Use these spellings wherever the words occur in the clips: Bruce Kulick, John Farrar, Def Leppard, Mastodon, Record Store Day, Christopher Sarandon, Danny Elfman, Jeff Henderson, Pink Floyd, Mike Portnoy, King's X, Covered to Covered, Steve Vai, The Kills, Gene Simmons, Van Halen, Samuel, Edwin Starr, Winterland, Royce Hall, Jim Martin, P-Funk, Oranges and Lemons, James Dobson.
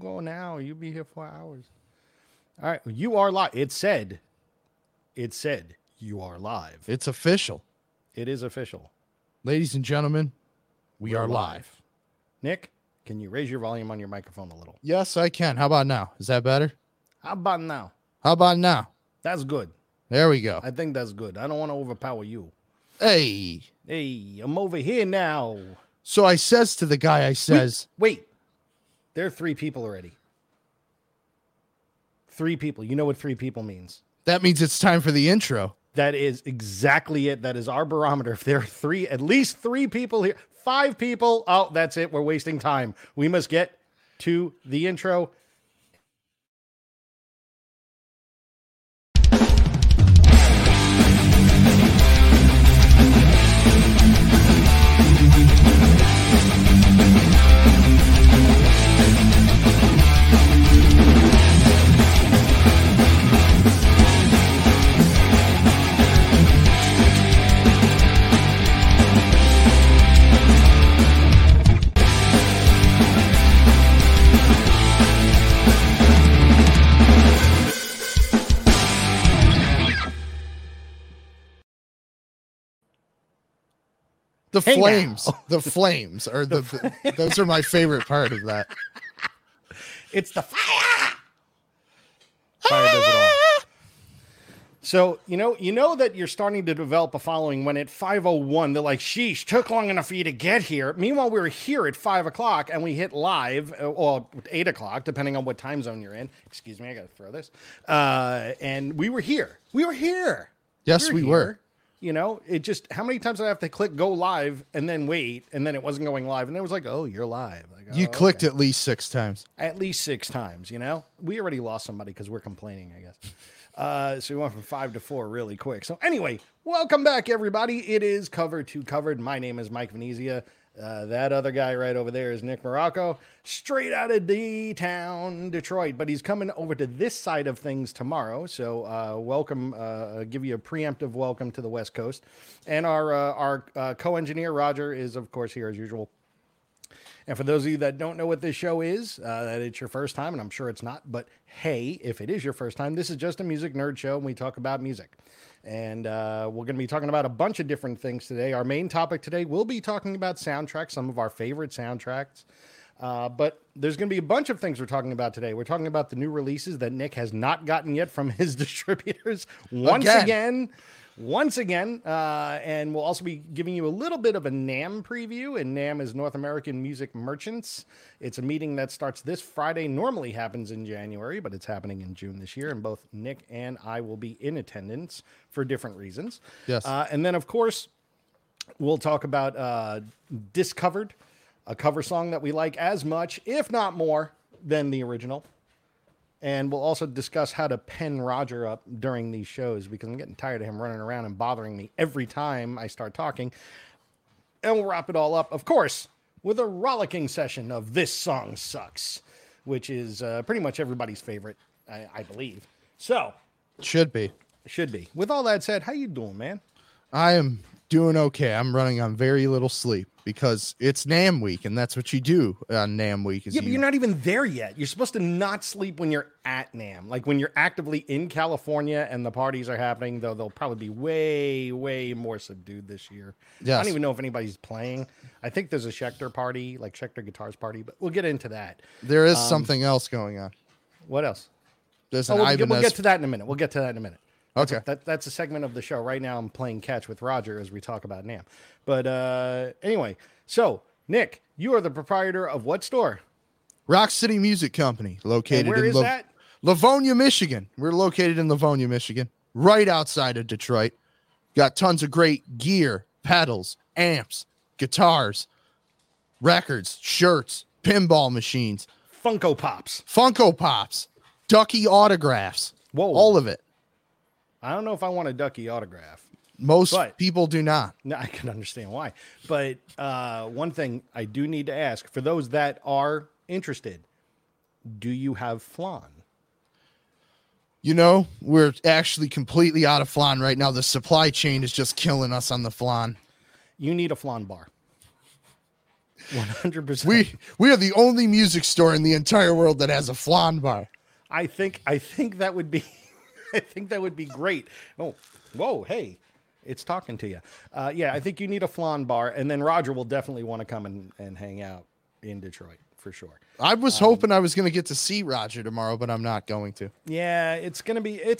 go now. You'll be here 4 hours. All right. You are live. It said you are live. It's official. It is official. Ladies and gentlemen, we are live. Nick, can you raise your volume on your microphone a little? Yes, I can. How about now? Is that better? How about now? That's good. There we go. I think that's good. I don't want to overpower you. Hey, I'm over here now. So I says to the guy, wait. There are three people already. Three people. You know what three people means. That means it's time for the intro. That is exactly it. That is our barometer. If there are at least three people here, five people. Oh, that's it. We're wasting time. We must get to the intro. The flames are the those are my favorite part of that. It's the fire. Fire does it all. So, you know that you're starting to develop a following when at 5:01, they're like, sheesh, took long enough for you to get here. Meanwhile, we were here at 5 o'clock and we hit live or 8 o'clock, depending on what time zone you're in. Excuse me. I got to throw this. And we were here. Yes, we were. You know, it just, how many times did I have to click go live and then wait, and then it wasn't going live, and it was like, oh, you're live. Like, oh, you clicked okay. At least six times, you know? We already lost somebody because we're complaining, I guess. So we went from 5 to 4 really quick. So anyway, welcome back, everybody. It is Covered to Covered. My name is Mike Venezia. That other guy right over there is Nick Morocco, straight out of D-Town, Detroit. But he's coming over to this side of things tomorrow. So welcome, give you a preemptive welcome to the West Coast. And our co-engineer, Roger, is, of course, here as usual. And for those of you that don't know what this show is, that it's your first time, and I'm sure it's not. But hey, if it is your first time, this is just a music nerd show, and we talk about music. And we're going to be talking about a bunch of different things today. Our main topic today, we'll be talking about soundtracks, some of our favorite soundtracks. But there's going to be a bunch of things we're talking about today. We're talking about the new releases that Nick has not gotten yet from his distributors once again. And we'll also be giving you a little bit of a NAM preview. And NAM is North American Music Merchants. It's a meeting that starts this Friday, normally happens in January, but it's happening in June this year. And both Nick and I will be in attendance for different reasons. Yes. And then, of course, we'll talk about Discovered, a cover song that we like as much, if not more, than the original. And we'll also discuss how to pen Roger up during these shows, because I'm getting tired of him running around and bothering me every time I start talking. And we'll wrap it all up, of course, with a rollicking session of This Song Sucks, which is pretty much everybody's favorite, I believe. So. Should be. With all that said, how you doing, man? I am doing okay. I'm running on very little sleep, because it's NAMM week, and that's what you do on NAMM week. But you're not even there yet. You're supposed to not sleep when you're at NAMM. Like, when you're actively in California and the parties are happening, though, they'll probably be way, way more subdued this year. Yes. I don't even know if anybody's playing. I think there's a Schecter party, like Schecter Guitars party, but we'll get into that. There is something else going on. What else? There's an Ibanez. We'll get to that in a minute. Okay. That's a segment of the show. Right now, I'm playing catch with Roger as we talk about NAMM. But anyway, so, Nick, you are the proprietor of what store? Rock City Music Company, located in Livonia, Michigan. We're located in Livonia, Michigan, right outside of Detroit. Got tons of great gear, pedals, amps, guitars, records, shirts, pinball machines. Funko Pops. Ducky autographs. Whoa. All of it. I don't know if I want a Ducky autograph. Most people do not. No, I can understand why. But one thing I do need to ask, for those that are interested, do you have flan? You know, we're actually completely out of flan right now. The supply chain is just killing us on the flan. You need a flan bar. 100%. We are the only music store in the entire world that has a flan bar. I think that would be great. Oh, whoa, hey, it's talking to you. Yeah, I think you need a flan bar, and then Roger will definitely want to come and hang out in Detroit for sure. I was hoping I was going to get to see Roger tomorrow, but I'm not going to. Yeah, it's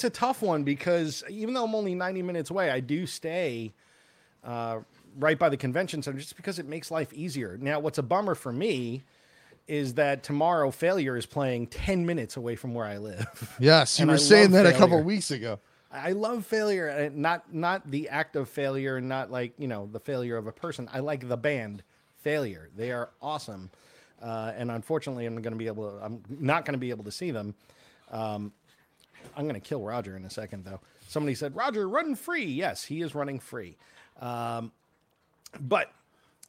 a tough one because even though I'm only 90 minutes away, I do stay right by the convention center just because it makes life easier. Now, what's a bummer for me is that tomorrow Failure is playing 10 minutes away from where I live. Yes, you were saying that a couple of weeks ago. I love Failure, not the act of failure, not like, you know, the failure of a person. I like the band Failure. They are awesome. And unfortunately, I'm not going to be able to see them. I'm going to kill Roger in a second, though. Somebody said, Roger, run free. Yes, he is running free. But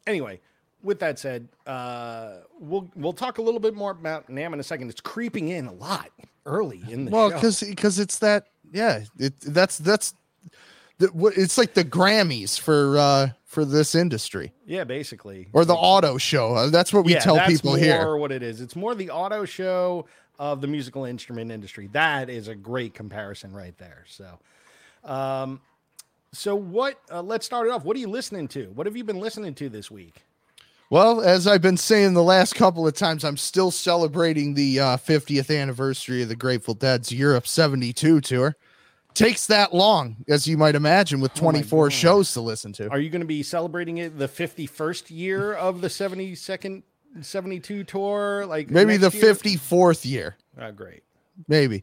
anyway, with that said, we'll talk a little bit more about NAMM in a second. It's creeping in a lot early in the show. Well, because it's that, yeah, it's like the Grammys for this industry. Yeah, basically. Or the auto show. That's what we tell people here. That's more what it is. It's more the auto show of the musical instrument industry. That is a great comparison right there. So, let's start it off. What are you listening to? What have you been listening to this week? Well, as I've been saying the last couple of times, I'm still celebrating the 50th anniversary of the Grateful Dead's Europe 72 tour. Takes that long, as you might imagine, with 24 shows to listen to. Are you going to be celebrating it the 51st year of the 72nd 72 tour? Like maybe the 54th year. Oh, great. Maybe.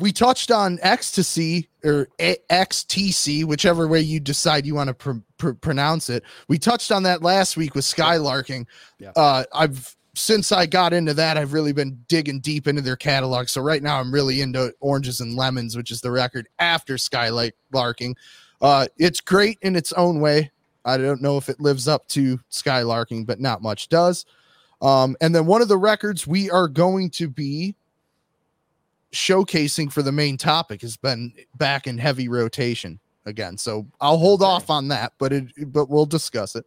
We touched on XTC or XTC, whichever way you decide you want to pronounce it. We touched on that last week with Skylarking. Yeah. Since I got into that, I've really been digging deep into their catalog. So right now I'm really into Oranges and Lemons, which is the record after Skylarking. It's great in its own way. I don't know if it lives up to Skylarking, but not much does. And then one of the records we are going to be showcasing for the main topic has been back in heavy rotation again. So I'll hold off on that, but we'll discuss it.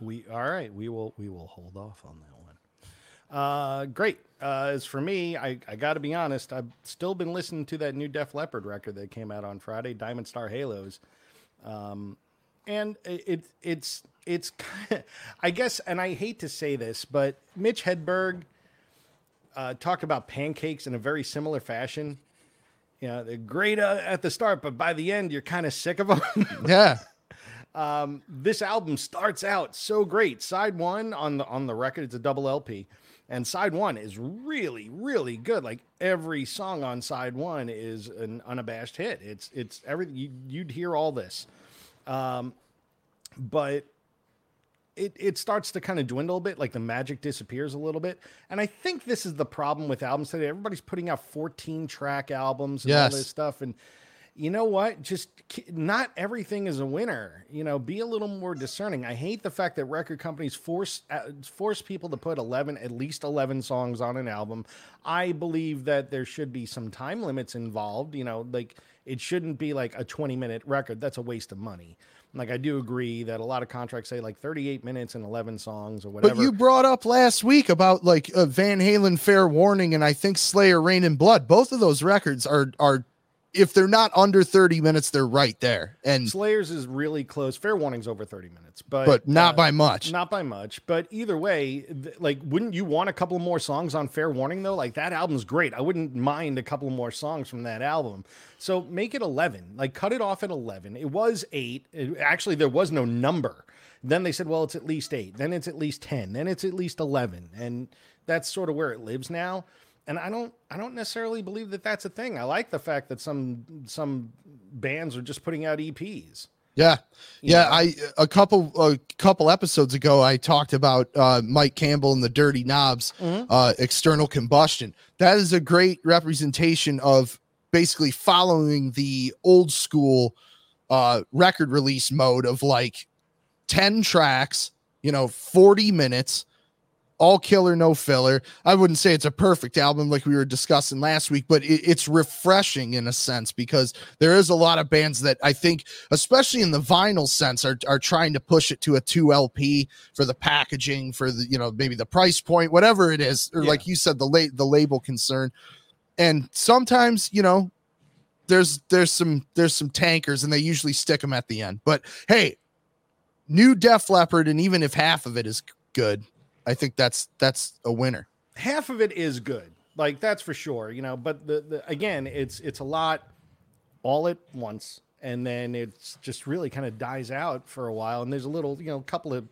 We will hold off on that one. Great. As for me, I gotta be honest, I've still been listening to that new Def Leppard record that came out on Friday, Diamond Star Halos. And it's kind of, I guess, and I hate to say this, but Mitch Hedberg talked about pancakes in a very similar fashion. You know, they're great at the start, but by the end, you're kind of sick of them. Yeah. This album starts out so great. Side one on the record, it's a double LP. And side one is really, really good. Like every song on side one is an unabashed hit. It's everything you'd hear all this. But it starts to kind of dwindle a bit. Like the magic disappears a little bit. And I think this is the problem with albums today. Everybody's putting out 14 track albums and all this stuff. And you know what? Just not everything is a winner. You know, be a little more discerning. I hate the fact that record companies force people to put at least 11 songs on an album. I believe that there should be some time limits involved. You know, like it shouldn't be like a 20-minute record. That's a waste of money. Like I do agree that a lot of contracts say like 38 minutes and 11 songs or whatever. But you brought up last week about like Van Halen, Fair Warning, and I think Slayer, Reign in Blood. Both of those records are. If they're not under 30 minutes, they're right there. And Slayer's is really close. Fair Warning's over 30 minutes, but not by much. Not by much. But either way, like, wouldn't you want a couple more songs on Fair Warning though? Like that album's great. I wouldn't mind a couple more songs from that album. So make it 11. Like cut it off at 11. It was 8. Actually, there was no number. Then they said, well, it's at least 8. Then it's at least 10. Then it's at least 11. And that's sort of where it lives now. And I don't necessarily believe that that's a thing. I like the fact that some bands are just putting out EPs. Yeah. Yeah. A couple episodes ago, I talked about Mike Campbell and the Dirty Knobs, External Combustion. That is a great representation of basically following the old school record release mode of like 10 tracks, you know, 40 minutes. all killer, no filler. I wouldn't say it's a perfect album like we were discussing last week, but it's refreshing in a sense, because there is a lot of bands that I think, especially in the vinyl sense, are trying to push it to a 2LP for the packaging, for the, you know, maybe the price point, whatever it is, or like you said, the label concern. And sometimes, you know, there's some tankers, and they usually stick them at the end. But hey, new Def Leppard, and even if half of it is good, I think that's a winner. Half of it is good. Like, that's for sure, you know, but again, it's a lot all at once. And then it's just really kind of dies out for a while. And there's a little, you know, couple of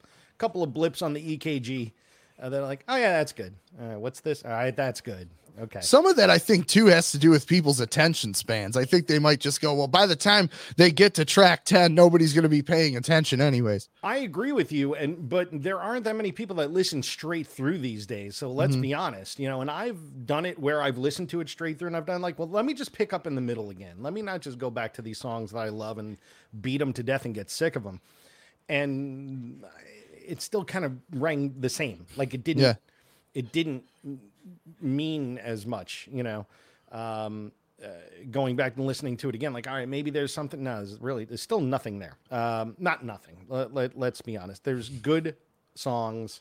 blips on the EKG that are like, oh yeah, that's good. What's this? All right, that's good. Okay. Some of that I think too has to do with people's attention spans. I think they might just go, well, by the time they get to track 10, nobody's going to be paying attention anyways. I agree with you, but there aren't that many people that listen straight through these days. So let's be honest, you know, and I've done it where I've listened to it straight through, and I've done like, well, let me just pick up in the middle again. Let me not just go back to these songs that I love and beat them to death and get sick of them. And it still kind of rang the same. Like it didn't mean as much, you know, going back and listening to it again, like, all right, maybe there's something. No, there's still nothing there. Not nothing. Let's be honest. There's good songs.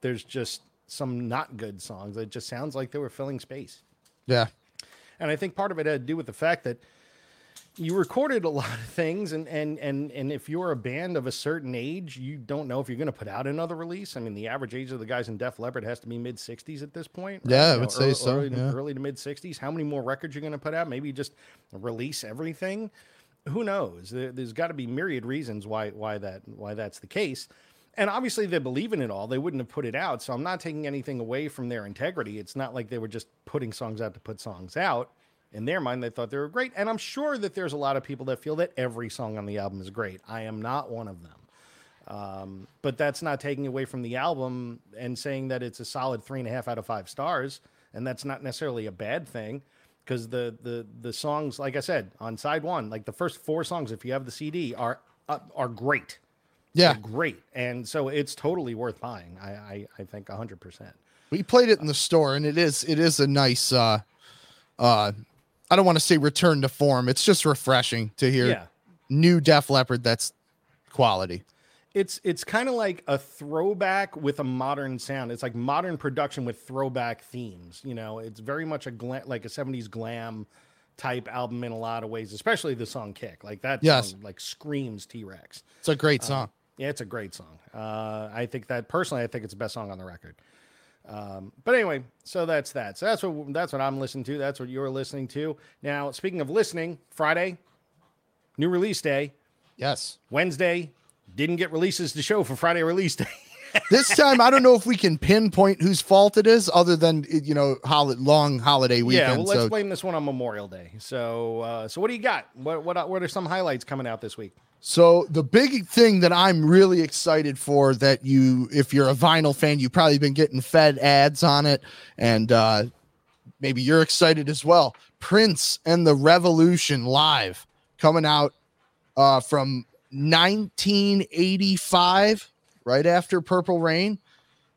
There's just some not good songs. It just sounds like they were filling space. Yeah. And I think part of it had to do with the fact that you recorded a lot of things, and if you're a band of a certain age, you don't know if you're going to put out another release. I mean, the average age of the guys in Def Leppard has to be mid-60s at this point. Right? Yeah, I would say so. Early to mid-60s. How many more records you're going to put out? Maybe just release everything. Who knows? There's got to be myriad reasons why that's the case. And obviously, they believe in it all. They wouldn't have put it out. So I'm not taking anything away from their integrity. It's not like they were just putting songs out to put songs out. In their mind, they thought they were great. And I'm sure that there's a lot of people that feel that every song on the album is great. I am not one of them. But that's not taking away from the album and saying that it's a solid 3.5 out of 5 stars. And that's not necessarily a bad thing, because the songs, like I said, on side one, like the first 4 songs, if you have the CD, are great. Yeah. They're great. And so it's totally worth buying. I think 100%. We played it in the store, and it is a nice, I don't want to say return to form. It's just refreshing to hear new Def Leppard that's quality. It's kind of like a throwback with a modern sound. It's like modern production with throwback themes. You know, it's very much like a 70s glam type album in a lot of ways, especially the song Kick. Like that song, like screams T-Rex. It's a great song. Yeah, it's a great song. I think it's the best song on the record. But anyway, so that's that. So that's what I'm listening to. That's what you're listening to. Now, speaking of listening, Friday, new release day. Yes. Wednesday, didn't get releases to show for Friday release day. This time, I don't know if we can pinpoint whose fault it is, other than, you know, long holiday weekend. Yeah, well, let's blame this one on Memorial Day. So what do you got? What are some highlights coming out this week? So the big thing that I'm really excited for, that if you're a vinyl fan, you've probably been getting fed ads on it, and maybe you're excited as well. Prince and the Revolution live, coming out from 1985, right after Purple Rain.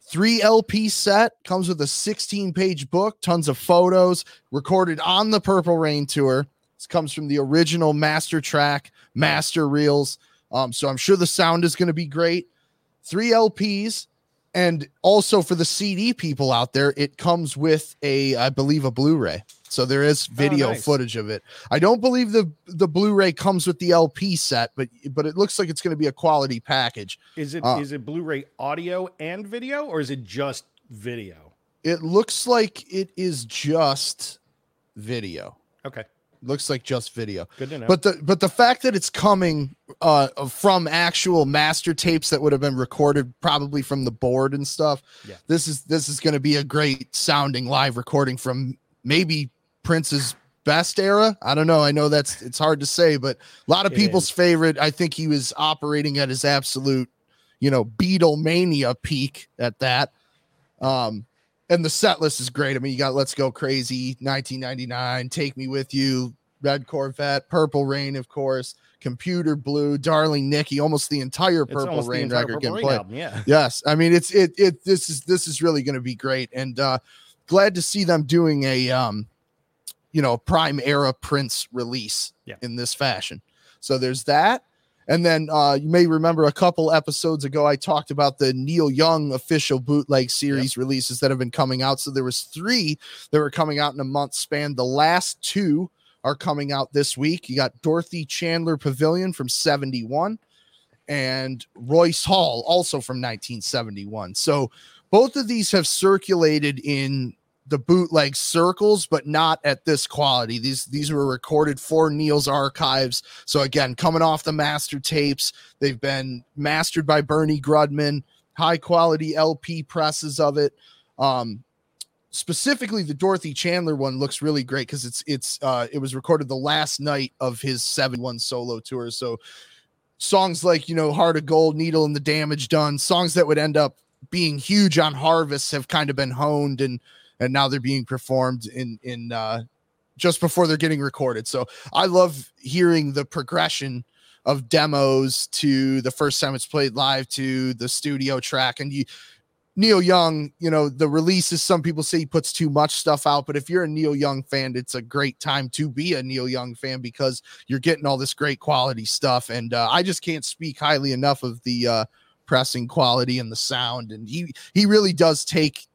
3 LP set, comes with a 16-page book, tons of photos, recorded on the Purple Rain tour. This comes from the original master track, master reels. So I'm sure the sound is going to be great. 3 LPs. And also for the CD people out there, it comes with I believe a Blu-ray. So there is video footage of it. I don't believe the Blu-ray comes with the LP set, but it looks like it's going to be a quality package. Is it Blu-ray audio and video, or is it just video? It looks like it is just video. Okay. Looks like just video. Good to know. But the fact that it's coming from actual master tapes that would have been recorded probably from the board and stuff. Yeah. This is going to be a great sounding live recording from maybe Prince's best era. I don't know. I know it's hard to say, but a lot of people's favorite. I think he was operating at his absolute, you know, Beatlemania peak at that. And the set list is great. I mean, you got Let's Go Crazy, 1999, Take Me With You, Red Corvette, Purple Rain, of course, Computer Blue, Darling Nikki, almost the entire Purple Rain record can play. Yeah. Yes. I mean, this is really going to be great. And glad to see them doing a, prime era Prince release in this fashion. So there's that. And then you may remember a couple episodes ago, I talked about the Neil Young official bootleg series releases that have been coming out. So there was 3 that were coming out in a month span. The last 2 are coming out this week. You got Dorothy Chandler Pavilion from 71 and Royce Hall, also from 1971. So both of these have circulated in the bootleg circles, but not at this quality. These were recorded for Neil's archives. So again, coming off the master tapes, they've been mastered by Bernie Grudman, high quality LP presses of it. Specifically, the Dorothy Chandler one looks really great because it was recorded the last night of his 71 solo tour. So songs like, Heart of Gold, Needle and the Damage Done, songs that would end up being huge on Harvest have kind of been honed and now they're being performed in just before they're getting recorded. So I love hearing the progression of demos to the first time it's played live to the studio track. And Neil Young, the releases, some people say he puts too much stuff out, but if you're a Neil Young fan, it's a great time to be a Neil Young fan because you're getting all this great quality stuff. And I just can't speak highly enough of the pressing quality and the sound. And he really does take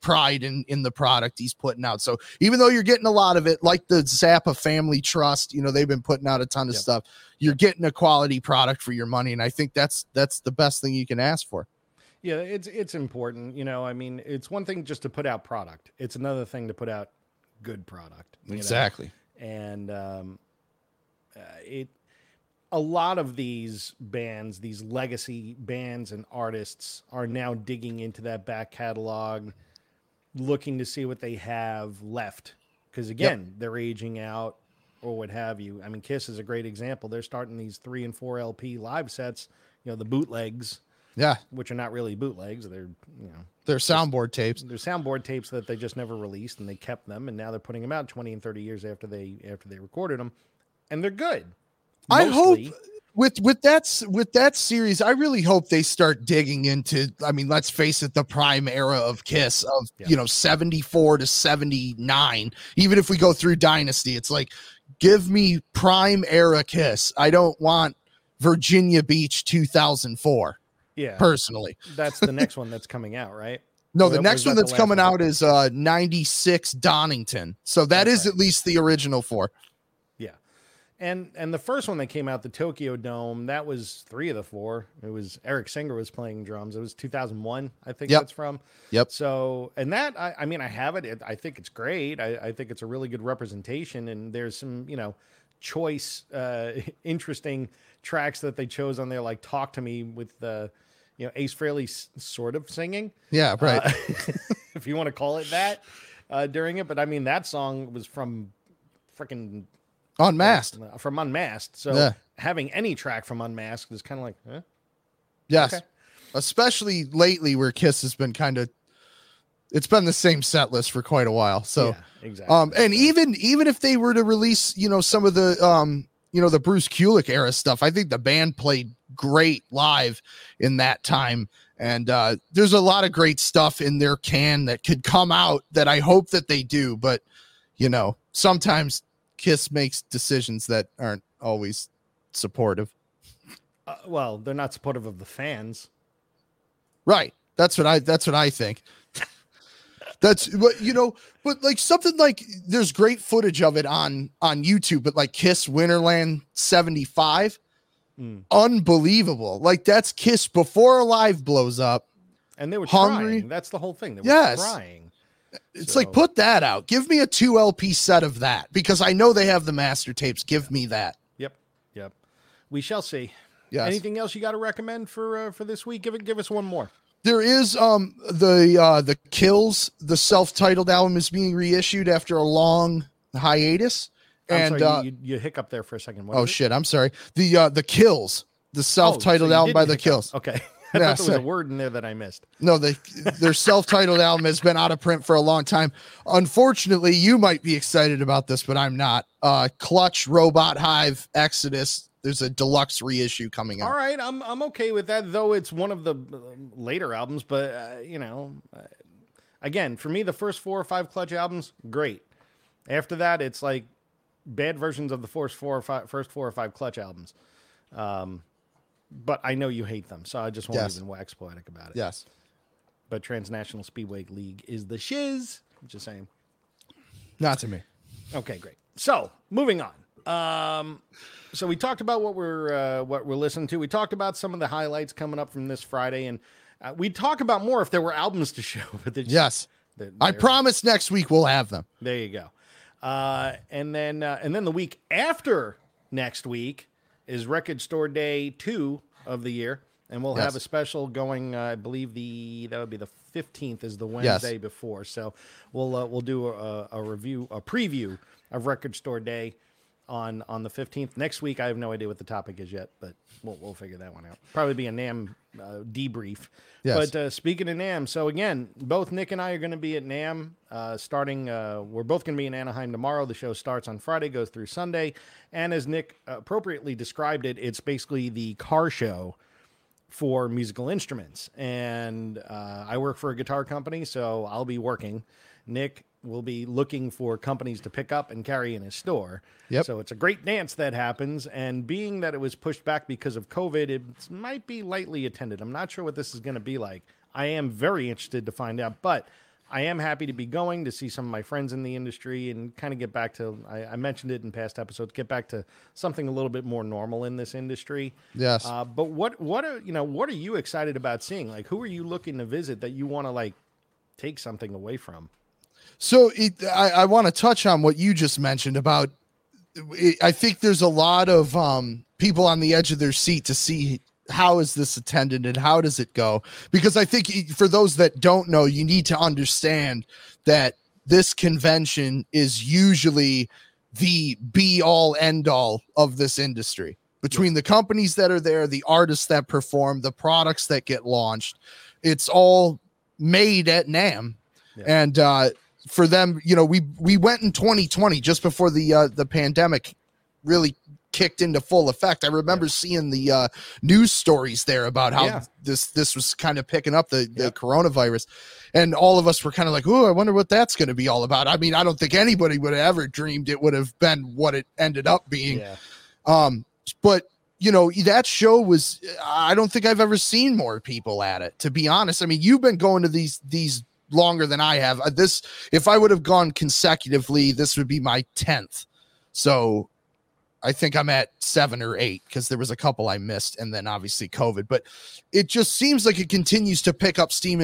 pride in the product he's putting out. So even though you're getting a lot of it, like the Zappa Family Trust, they've been putting out a ton of stuff. You're getting a quality product for your money. And I think that's the best thing you can ask for. Yeah, it's important, it's one thing just to put out product. It's another thing to put out good product. Exactly. And a lot of these bands, these legacy bands and artists are now digging into that back catalog, looking to see what they have left. Because again, they're aging out or what have you. I mean, Kiss is a great example. They're starting these 3 and 4 LP live sets, the bootlegs. Yeah, which are not really bootlegs. They're they're soundboard tapes. They're soundboard tapes that they just never released, and they kept them, and now they're putting them out 20 and 30 years after they recorded them, and they're good. Mostly. I hope with that series, I really hope they start digging into. I mean, let's face it, the prime era of Kiss of 74 to 79. Even if we go through Dynasty, it's like give me prime era Kiss. I don't want Virginia Beach 2004. Yeah, personally, that's the next one that's coming out, right? No, the next one that's coming out is 96 Donington. So that is at least the original 4. Yeah, and the first one that came out, the Tokyo Dome, that was 3 of the 4. It was Eric Singer was playing drums. It was 2001, I think that's from. Yep. So and that I have it. I think it's great. I think it's a really good representation, and there's some choice, interesting tracks that they chose on there, like "Talk to Me" with the. Ace Frehley sort of singing. Yeah, right. If you want to call it that during it. But I mean, that song was from freaking Unmasked. From Unmasked. So having any track from Unmasked is kind of like, huh? Yes. Okay. Especially lately where Kiss has been it's been the same set list for quite a while. So yeah, exactly. And even if they were to release, some of the the Bruce Kulick era stuff, I think the band played great live in that time. And there's a lot of great stuff in their can that could come out that I hope that they do. But, sometimes Kiss makes decisions that aren't always supportive. Well, they're not supportive of the fans. Right. That's what I think. That's what but like something like there's great footage of it on YouTube, but like Kiss Winterland 75, unbelievable. Like that's Kiss before Alive blows up, and they were hungry. Trying. That's the whole thing. They were trying. It's like put that out. Give me a 2 LP set of that because I know they have the master tapes. Give me that. Yep. We shall see. Yes. Anything else you got to recommend for this week? Give us one more. There is the Kills, the self-titled album is being reissued after a long hiatus. And sorry, you hiccup there for a second. What I'm sorry. The Kills, the self-titled album by the Kills. Okay. I thought there was a word in there that I missed. No, their self-titled album has been out of print for a long time. Unfortunately, you might be excited about this, but I'm not. Clutch, Robot Hive, Exodus. There's a deluxe reissue coming out. All right, I'm okay with that, though it's one of the later albums, but you know, again, for me, the first 4 or 5 Clutch albums, great. After that, it's like bad versions of the first 4 or 5 Clutch albums. But I know you hate them, so I just won't even wax poetic about it. Yes. But Transnational Speedway League is the shiz. I'm just saying. Not to me. Okay, great. So moving on. So we talked about what we're listening to. We talked about some of the highlights coming up from this Friday, and we'd talk about more if there were albums to show. But I promise next week we'll have them. There you go. And then the week after next week is Record Store Day 2 of the year, and we'll have a special going. I believe that would be the 15th is the Wednesday before. So we'll do a review, a preview of Record Store Day on the 15th next week. I have no idea what the topic is yet, but we'll figure that one out. Probably be a NAMM debrief. Yes. But speaking of NAMM, so again, both Nick and I are going to be at NAMM starting. We're both going to be in Anaheim tomorrow. The show starts on Friday, goes through Sunday, and as Nick appropriately described it, it's basically the car show for musical instruments. And I work for a guitar company, so I'll be working. Nick will be looking for companies to pick up and carry in his store. Yep. So it's a great dance that happens. And being that it was pushed back because of COVID, it might be lightly attended. I'm not sure what this is going to be like. I am very interested to find out, but I am happy to be going to see some of my friends in the industry and kind of get back to, I mentioned it in past episodes, get back to something a little bit more normal in this industry. Yes. But what are you excited about seeing? Like, who are you looking to visit that you want to like take something away from? So I want to touch on what you just mentioned about it. I think there's a lot of people on the edge of their seat to see how is this attended and how does it go? Because I think for those that don't know, you need to understand that this convention is usually the be all end all of this industry between the companies that are there, the artists that perform, the products that get launched. It's all made at NAMM. Yeah. And, for them, you know, we went in 2020 just before the pandemic really kicked into full effect. I remember seeing the news stories there about how this was kind of picking up the coronavirus, and all of us were kind of like, oh, I wonder what that's going to be all about. I mean, I don't think anybody would have ever dreamed it would have been what it ended up being. Yeah. But you know, that show was, I don't think I've ever seen more people at it, to be honest. I mean, you've been going to these longer than I have. This, if I would have gone consecutively, this would be my 10th. So I think I'm at 7 or 8 because there was a couple I missed, and then obviously COVID. But it just seems like it continues to pick up steam.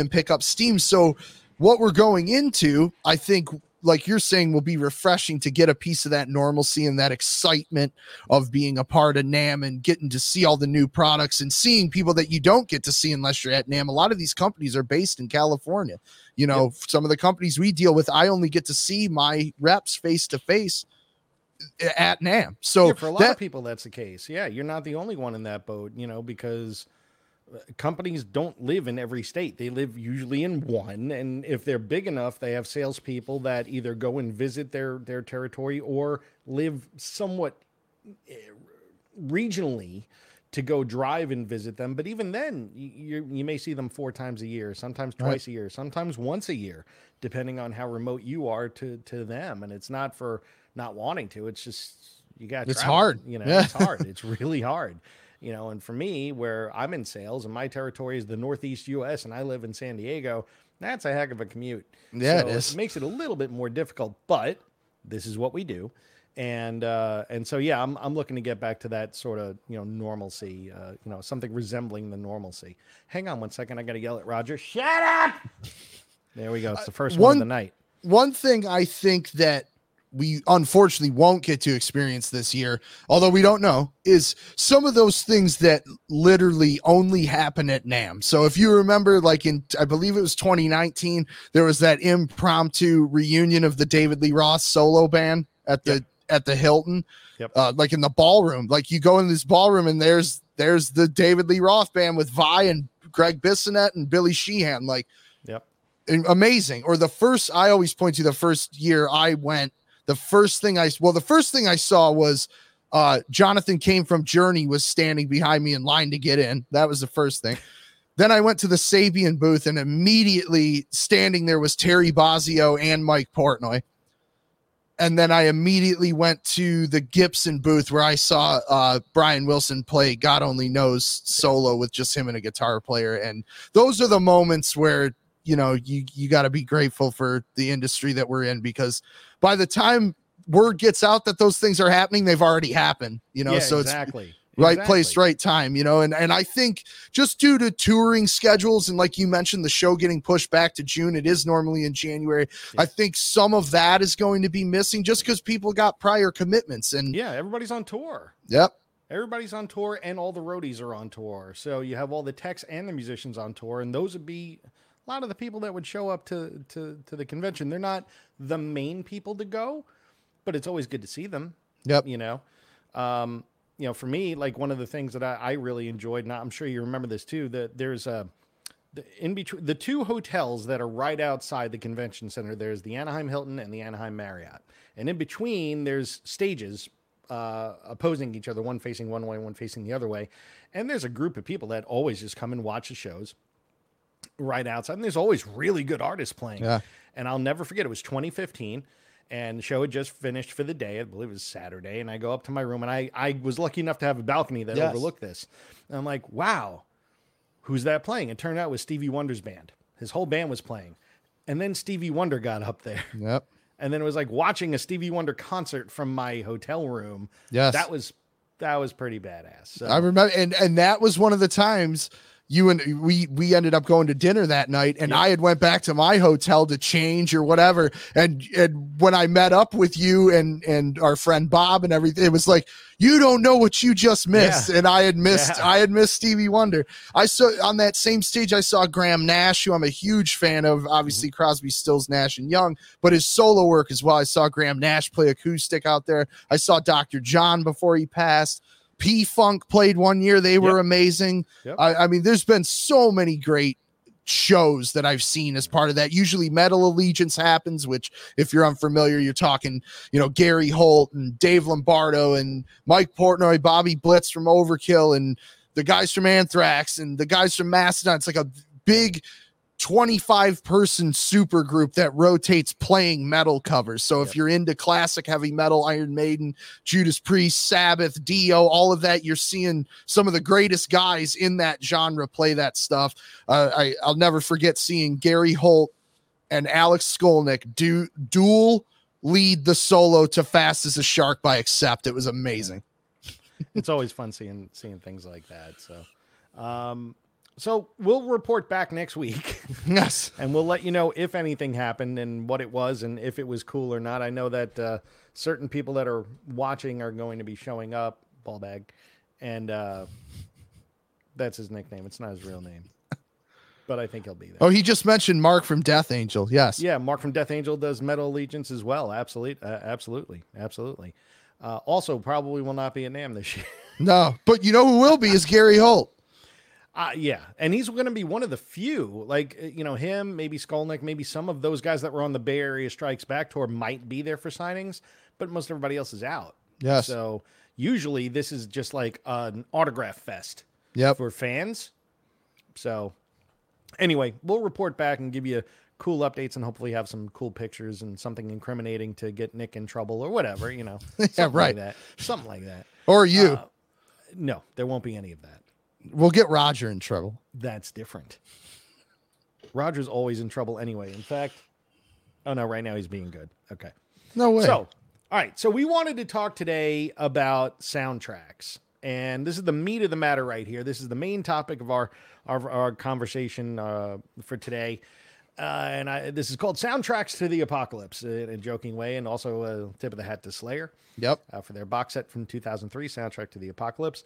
So what we're going into, I think, like you're saying, will be refreshing to get a piece of that normalcy and that excitement of being a part of NAMM and getting to see all the new products and seeing people that you don't get to see unless you're at NAMM. A lot of these companies are based in California. You know, some of the companies we deal with, I only get to see my reps face to face at NAMM. So for a lot of people, that's the case. Yeah. You're not the only one in that boat, you know, because companies don't live in every state. They live usually in one. And if they're big enough, they have salespeople that either go and visit their territory or live somewhat regionally to go drive and visit them. But even then, you may see them 4 times a year, sometimes twice a year, sometimes once a year, depending on how remote you are to them. And it's not for not wanting to. It's just you got to. It's hard. You know, it's hard. It's really hard. You know, and for me, where I'm in sales and my territory is the Northeast U.S. and I live in San Diego, that's a heck of a commute. Yeah, so it is. It makes it a little bit more difficult, but this is what we do. And so, yeah, I'm looking to get back to that sort of, you know, normalcy, you know, something resembling the normalcy. Hang on one second. I got to yell at Roger. Shut up. There we go. It's the first one of the night. One thing I think that we unfortunately won't get to experience this year, although we don't know, is some of those things that literally only happen at NAMM. So if you remember, like in, I believe it was 2019, there was that impromptu reunion of the David Lee Roth solo band at the Hilton, like in the ballroom, like you go in this ballroom and there's the David Lee Roth band with Vi and Greg Bissonette and Billy Sheehan, like amazing. Or I always point to the first year I went, the first thing I saw was Jonathan Cain from Journey was standing behind me in line to get in. That was the first thing. Then I went to the Sabian booth, and immediately standing there was Terry Bozzio and Mike Portnoy. And then I immediately went to the Gibson booth, where I saw Brian Wilson play God Only Knows solo with just him and a guitar player. And those are the moments where, you know, you got to be grateful for the industry that we're in, because by the time word gets out that those things are happening, they've already happened, you know. Yeah, so exactly. It's right place, right time, you know. And I think just due to touring schedules and, like you mentioned, the show getting pushed back to June, it is normally in January. Yeah. I think some of that is going to be missing just because people got prior commitments, and yeah, everybody's on tour. Yep. Everybody's on tour, and all the roadies are on tour. So you have all the techs and the musicians on tour, and those would be a lot of the people that would show up to the convention. They're not the main people to go, but it's always good to see them. Yep. You know, you know, for me, like, one of the things that I really enjoyed, and I'm sure you remember this too, that there's in between the two hotels that are right outside the convention center, there's the Anaheim Hilton and the Anaheim Marriott. And in between, there's stages opposing each other, one facing one way, one facing the other way. And there's a group of people that always just come and watch the shows right outside. And there's always really good artists playing. Yeah. And I'll never forget, it was 2015. And the show had just finished for the day. I believe it was Saturday. And I go up to my room, and I was lucky enough to have a balcony that overlooked this. And I'm like, wow, who's that playing? It turned out it was Stevie Wonder's band. His whole band was playing. And then Stevie Wonder got up there. Yep. And then it was like watching a Stevie Wonder concert from my hotel room. Yes. That was pretty badass. So. I remember. And that was one of the times you and we ended up going to dinner that night, and yeah. I had went back to my hotel to change or whatever. And when I met up with you and our friend Bob and everything, it was like, you don't know what you just missed. Yeah. And I had missed Stevie Wonder. I saw on that same stage, I saw Graham Nash, who I'm a huge fan of, obviously Crosby, Stills, Nash and Young, but his solo work as well. I saw Graham Nash play acoustic out there. I saw Dr. John before he passed. P-Funk played one year. They were amazing. Yep. I mean, there's been so many great shows that I've seen as part of that. Usually Metal Allegiance happens, which, if you're unfamiliar, you're talking, you know, Gary Holt and Dave Lombardo and Mike Portnoy, Bobby Blitz from Overkill, and the guys from Anthrax and the guys from Mastodon. It's like a big 25-person super group that rotates playing metal covers. So if you're into classic heavy metal, Iron Maiden, Judas Priest, Sabbath, Dio, all of that, you're seeing some of the greatest guys in that genre play that stuff. I'll never forget seeing Gary Holt and Alex Skolnick dual lead the solo to Fast as a Shark by Accept. It was amazing. It's always fun seeing things like that. So, so we'll report back next week. Yes. And we'll let you know if anything happened and what it was and if it was cool or not. I know that certain people that are watching are going to be showing up, ball bag. And that's his nickname. It's not his real name. But I think he'll be there. Oh, he just mentioned Mark from Death Angel. Yes. Yeah, Mark from Death Angel does Metal Allegiance as well. Absolutely. Also, probably will not be at NAMM this year. No, but you know who will be is Gary Holt. Yeah, and he's going to be one of the few, like, you know, him, maybe Skolnick, maybe some of those guys that were on the Bay Area Strikes Back tour might be there for signings, but most everybody else is out. Yes. So usually this is just like an autograph fest for fans. So anyway, we'll report back and give you cool updates and hopefully have some cool pictures and something incriminating to get Nick in trouble or whatever, you know. Something like that. Or you. No, there won't be any of that. We'll get Roger in trouble. That's different. Roger's always in trouble anyway. In fact, oh no, right now he's being good. Okay. No way. So, all right. So we wanted to talk today about soundtracks, and this is the meat of the matter right here. This is the main topic of our conversation for today. This is called Soundtracks to the Apocalypse in a joking way, and also a tip of the hat to Slayer. Yep. For their box set from 2003, Soundtrack to the Apocalypse.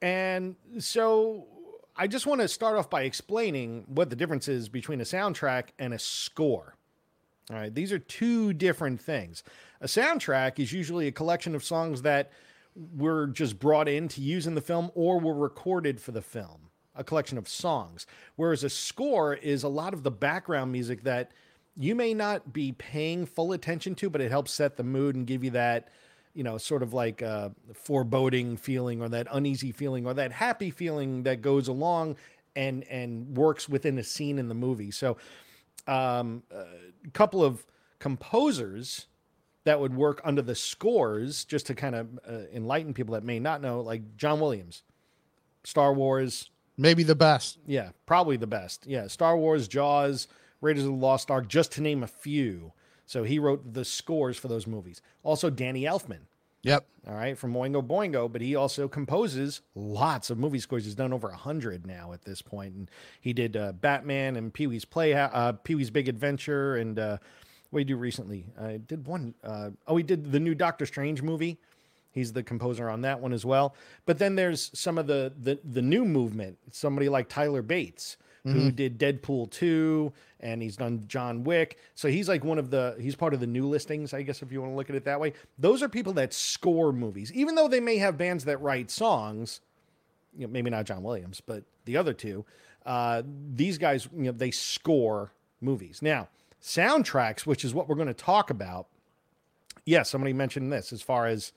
And so I just want to start off by explaining what the difference is between a soundtrack and a score. All right. These are two different things. A soundtrack is usually a collection of songs that were just brought in to use in the film or were recorded for the film, a collection of songs. Whereas a score is a lot of the background music that you may not be paying full attention to, but it helps set the mood and give you that, you know, sort of like a foreboding feeling or that uneasy feeling or that happy feeling that goes along and works within a scene in the movie. So a couple of composers that would work under the scores, just to kind of enlighten people that may not know, like John Williams, Star Wars. Maybe the best. Yeah, probably the best. Yeah, Star Wars, Jaws, Raiders of the Lost Ark, just to name a few. So he wrote the scores for those movies. Also, Danny Elfman. Yep. All right, from Oingo Boingo, but he also composes lots of movie scores. He's done over 100 now at this point, and he did Batman and Pee-wee's Playhouse, Pee-wee's Big Adventure, and what did he do recently? I did one. He did the new Doctor Strange movie. He's the composer on that one as well. But then there's some of the new movement. Somebody like Tyler Bates, who did Deadpool 2, and he's done John Wick. So he's like he's part of the new listings, I guess, if you want to look at it that way. Those are people that score movies, even though they may have bands that write songs, you know, maybe not John Williams, but the other two, these guys, you know, they score movies. Now, soundtracks, which is what we're going to talk about. Yeah. Somebody mentioned this as far as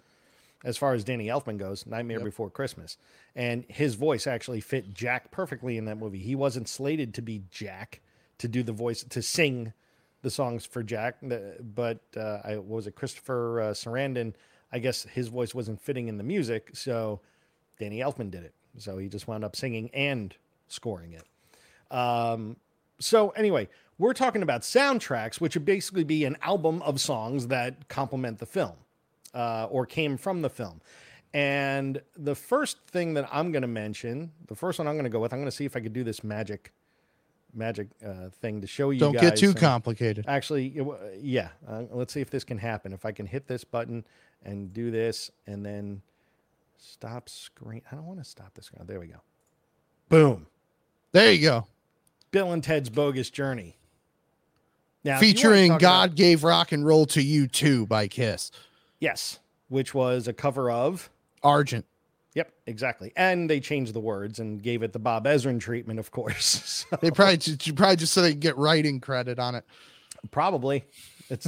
Danny Elfman goes, Nightmare Before Christmas. And his voice actually fit Jack perfectly in that movie. He wasn't slated to be Jack, to do the voice, to sing the songs for Jack. But Christopher Sarandon, I guess his voice wasn't fitting in the music, so Danny Elfman did it. So he just wound up singing and scoring it. So anyway, we're talking about soundtracks, which would basically be an album of songs that complement the film. Or came from the film. And the first thing that I'm going to mention, the first one I'm going to go with, I'm going to see if I could do this magic thing to show you guys. Don't get too complicated. Actually, yeah. Let's see if this can happen. If I can hit this button and do this and then stop screen. I don't want to stop the screen. There we go. Boom. There you go. Bill and Ted's Bogus Journey. Now, featuring God Gave Rock and Roll to You Too by Kiss. Yes, which was a cover of Argent. Yep, exactly. And they changed the words and gave it the Bob Ezrin treatment, of course. So. They probably just so they get writing credit on it. Probably. It's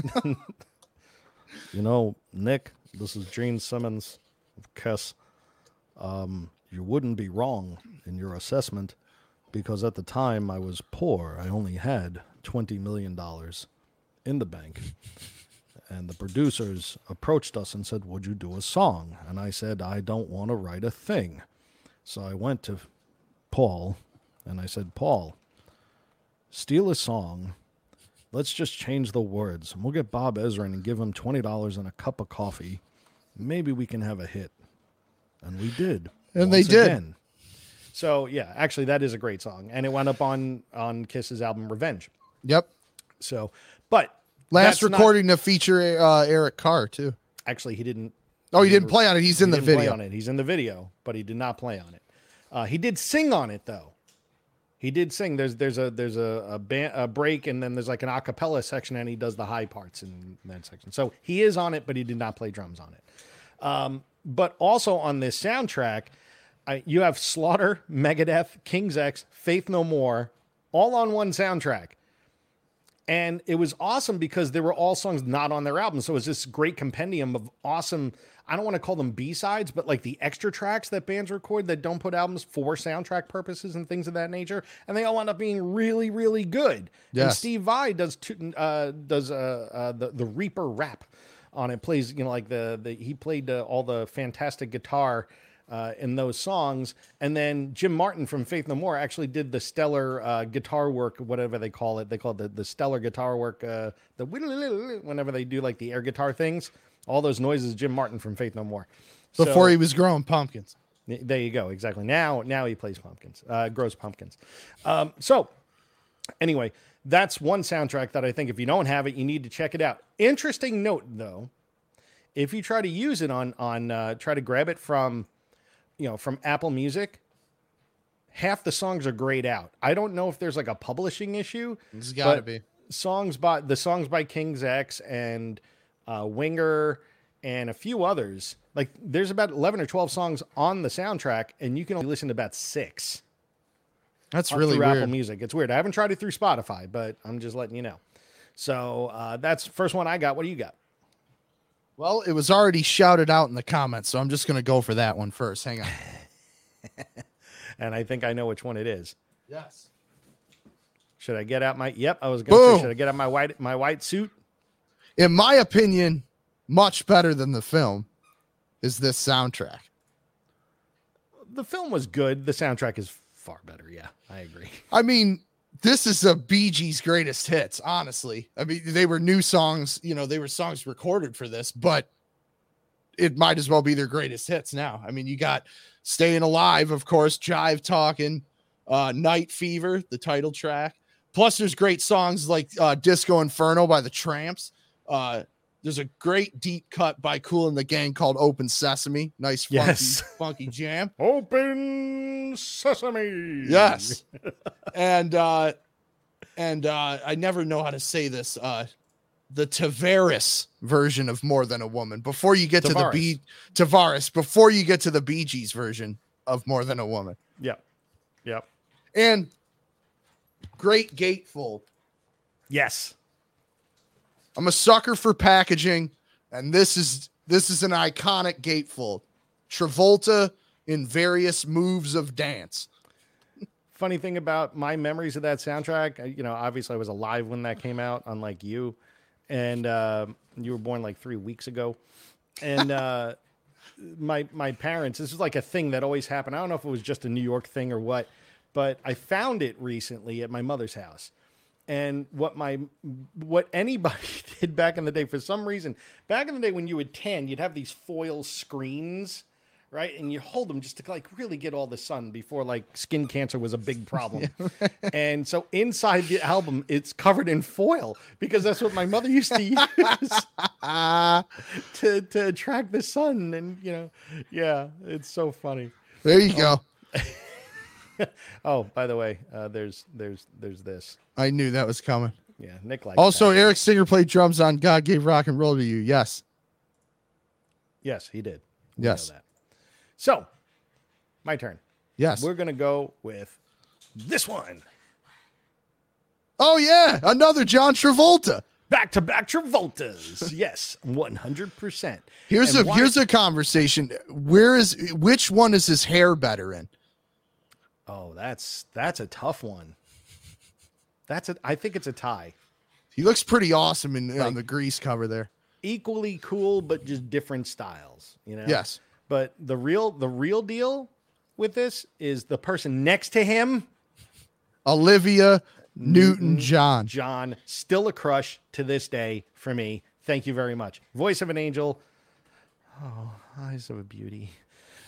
you know, Nick, this is Gene Simmons of Kiss. You wouldn't be wrong in your assessment because at the time I was poor. I only had $20 million in the bank. And the producers approached us and said, would you do a song? And I said, I don't want to write a thing. So I went to Paul and I said, Paul, steal a song. Let's just change the words. And we'll get Bob Ezrin and give him $20 and a cup of coffee. Maybe we can have a hit. And we did. And they did. Again. So, yeah, actually, that is a great song. And it wound up on Kiss's album Revenge. Yep. So, but... Last recording to feature Eric Carr too. Actually, he didn't. Oh, he didn't play on it. He's in the video. Play on it. He's in the video, but he did not play on it. He did sing on it though. He did sing. There's a break and then there's like an a cappella section and he does the high parts in that section. So he is on it, but he did not play drums on it. But also on this soundtrack, you have Slaughter, Megadeth, King's X, Faith No More, all on one soundtrack. And it was awesome because they were all songs not on their album. So it was this great compendium of awesome, I don't want to call them B-sides, but like the extra tracks that bands record that don't put albums for soundtrack purposes and things of that nature. And they all end up being really, really good. Yes. And Steve Vai does the Reaper rap on it, plays, you know, like he played all the fantastic guitar in those songs. And then Jim Martin from Faith No More actually did the stellar guitar work, whatever they call it. They call it the stellar guitar work, the whenever they do like the air guitar things, all those noises, Jim Martin from Faith No More. Before he was growing pumpkins. There you go. Exactly. Now he plays pumpkins, grows pumpkins. So anyway, that's one soundtrack that I think if you don't have it, you need to check it out. Interesting note though, if you try to use it try to grab it from, you know, from Apple Music, half the songs are grayed out. I don't know if there's like a publishing issue. It's gotta be. Songs by King's X and Winger and a few others. Like there's about 11 or 12 songs on the soundtrack, and you can only listen to about 6. That's really weird. Apple Music. It's weird. I haven't tried it through Spotify, but I'm just letting you know. So that's the first one I got. What do you got? Well, it was already shouted out in the comments, so I'm just going to go for that one first. Hang on. And I think I know which one it is. Yes. Should I get out my... Yep, I was going to say, should I get out my white suit? In my opinion, much better than the film is this soundtrack. The film was good. The soundtrack is far better. Yeah, I agree. I mean... This is a Bee Gees greatest hits, honestly. I mean, they were new songs, you know, they were songs recorded for this, but it might as well be their greatest hits now. I mean, you got Staying Alive, of course, Jive Talking, Night Fever, the title track. Plus there's great songs like Disco Inferno by the Tramps. There's a great deep cut by Kool and the Gang called Open Sesame. Nice funky, funky jam. Open Sesame. Yes. And I never know how to say this. The Tavares version of More Than a Woman. Before you get to the Tavares, before you get to the Bee Gees version of More Than a Woman. Yep. Yep. And great gatefold. Yes. I'm a sucker for packaging, and this is an iconic gatefold. Travolta in various moves of dance. Funny thing about my memories of that soundtrack, you know, obviously I was alive when that came out, unlike you, and you were born like 3 weeks ago. And my parents, this is like a thing that always happened. I don't know if it was just a New York thing or what, but I found it recently at my mother's house. And what anybody did back in the day, for some reason, back in the day when you would tan, you'd have these foil screens, right? And you hold them just to like really get all the sun before like skin cancer was a big problem. And so inside the album, it's covered in foil because that's what my mother used to use to attract the sun. And, you know, yeah, it's so funny. There you go. Oh, by the way, there's this. I knew that was coming. Yeah, Nick likes also that. Eric Singer played drums on God Gave Rock and Roll to You. Yes. Yes, he did. Yes. Know that. So, my turn. Yes. We're going to go with this one. Oh, yeah. Another John Travolta. Back-to-back Travoltas. Yes, 100%. Here's a conversation. Which one is his hair better in? Oh, that's a tough one. I think it's a tie. He looks pretty awesome on the Grease cover there. Equally cool, but just different styles, you know? Yes. But the real deal with this is the person next to him. Olivia Newton-John. John, still a crush to this day for me. Thank you very much. Voice of an angel. Oh, eyes of a beauty.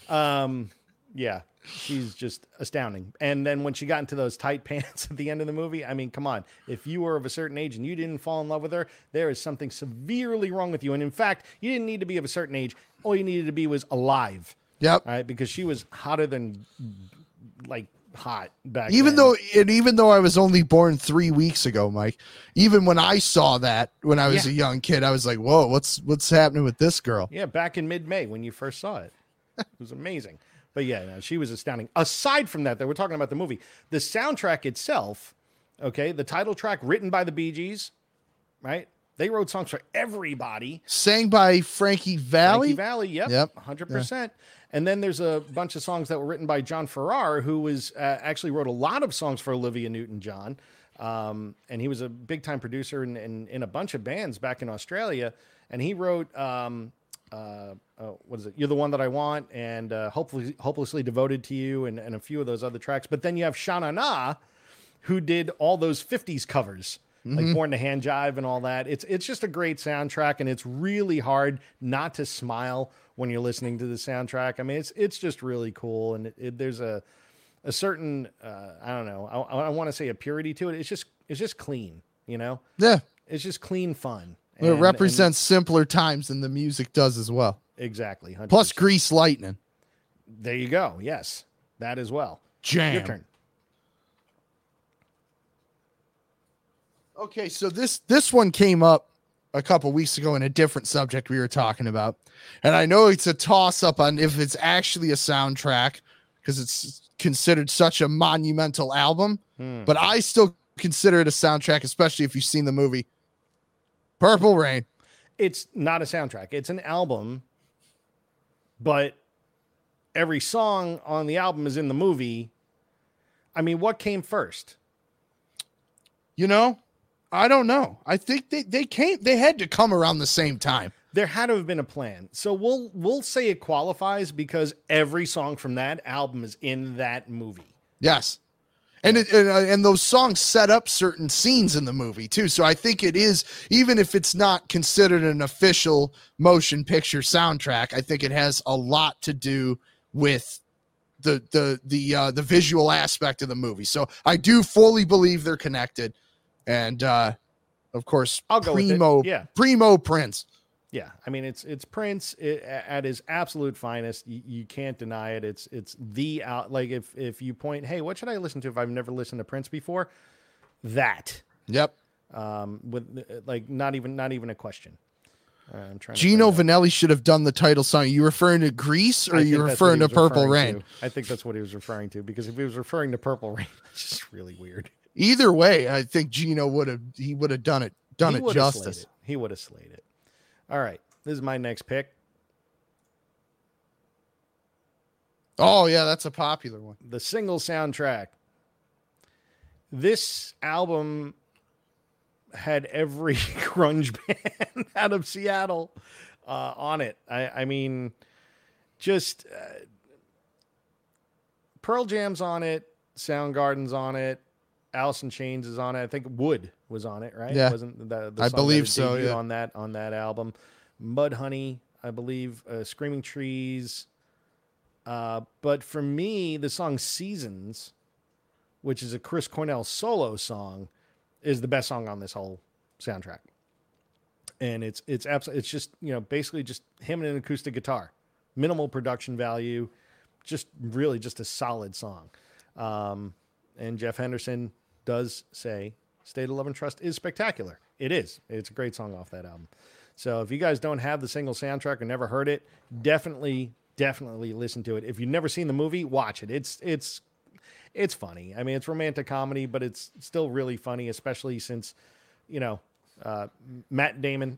Yeah. She's just astounding. And then when she got into those tight pants at the end of the movie, I mean, come on. If you were of a certain age and you didn't fall in love with her, there is something severely wrong with you. And in fact, you didn't need to be of a certain age. All you needed to be was alive. Yep. All right, because she was hotter than like hot back then. Even though I was only born 3 weeks ago, Mike, even when I saw that when I was a young kid, I was like, whoa, what's happening with this girl? Yeah, back in mid-May when you first saw it. It was amazing. But yeah, no, she was astounding. Aside from that, we're talking about the movie. The soundtrack itself, okay, the title track written by the Bee Gees, right? They wrote songs for everybody. Sang by Frankie Valli? Frankie Valli, yep, 100%. Yeah. And then there's a bunch of songs that were written by John Farrar, who was actually wrote a lot of songs for Olivia Newton-John. And he was a big-time producer in a bunch of bands back in Australia. And he wrote... what is it? You're the One That I Want, and Hopelessly Devoted to You, and a few of those other tracks. But then you have Sha-Na-Na, who did all those 50s covers, like Born to Hand Jive and all that. It's just a great soundtrack, and it's really hard not to smile when you're listening to the soundtrack. I mean, it's just really cool, and there's a certain I don't know, I want to say a purity to it. It's just clean, you know? Yeah, it's just clean fun. And it represents simpler times than the music does as well. Exactly. 100%. Plus Grease Lightning. There you go. Yes, that as well. Jam. Your turn. Okay, so this one came up a couple weeks ago in a different subject we were talking about. And I know it's a toss-up on if it's actually a soundtrack because it's considered such a monumental album. But I still consider it a soundtrack, especially if you've seen the movie. Purple Rain. It's not a soundtrack. It's an album, but every song on the album is in the movie. I mean, what came first? You know, I don't know. I think they had to come around the same time. There had to have been a plan. So we'll say it qualifies because every song from that album is in that movie. Yes. And those songs set up certain scenes in the movie, too. So I think it is, even if it's not considered an official motion picture soundtrack, I think it has a lot to do with the visual aspect of the movie. So I do fully believe they're connected. And, of course, I'll go primo, with it. Yeah. Primo Prince. Yeah. I mean, it's Prince at his absolute finest. You can't deny it. It's the out. Like if you point, hey, what should I listen to if I've never listened to Prince before? That. Yep. With like, not even a question. I'm trying. Gino Vanelli should have done the title song. Are you referring to Grease or are you referring to Purple Rain? I think that's what he was referring to, because if he was referring to Purple Rain, it's just really weird. Either way, I think Gino would have done it justice. He would have slayed it. All right, this is my next pick. Oh yeah, that's a popular one. The single soundtrack. This album had every grunge band out of Seattle on it. I mean, just Pearl Jam's on it, Soundgarden's on it, Alice in Chains is on it. I think Wood was on it, right? Yeah. Wasn't the I believe so. Yeah. On that album, Mudhoney, I believe, Screaming Trees. But for me, the song Seasons, which is a Chris Cornell solo song, is the best song on this whole soundtrack. And it's absolutely, it's just, you know, basically just him and an acoustic guitar, minimal production value, just really just a solid song. And Jeff Henderson does say State of Love and Trust is spectacular. It is. It's a great song off that album. So if you guys don't have the single soundtrack or never heard it, definitely listen to it. If you've never seen the movie, watch it. It's funny. I mean, it's romantic comedy, but it's still really funny, especially since, you know, Matt Dillon,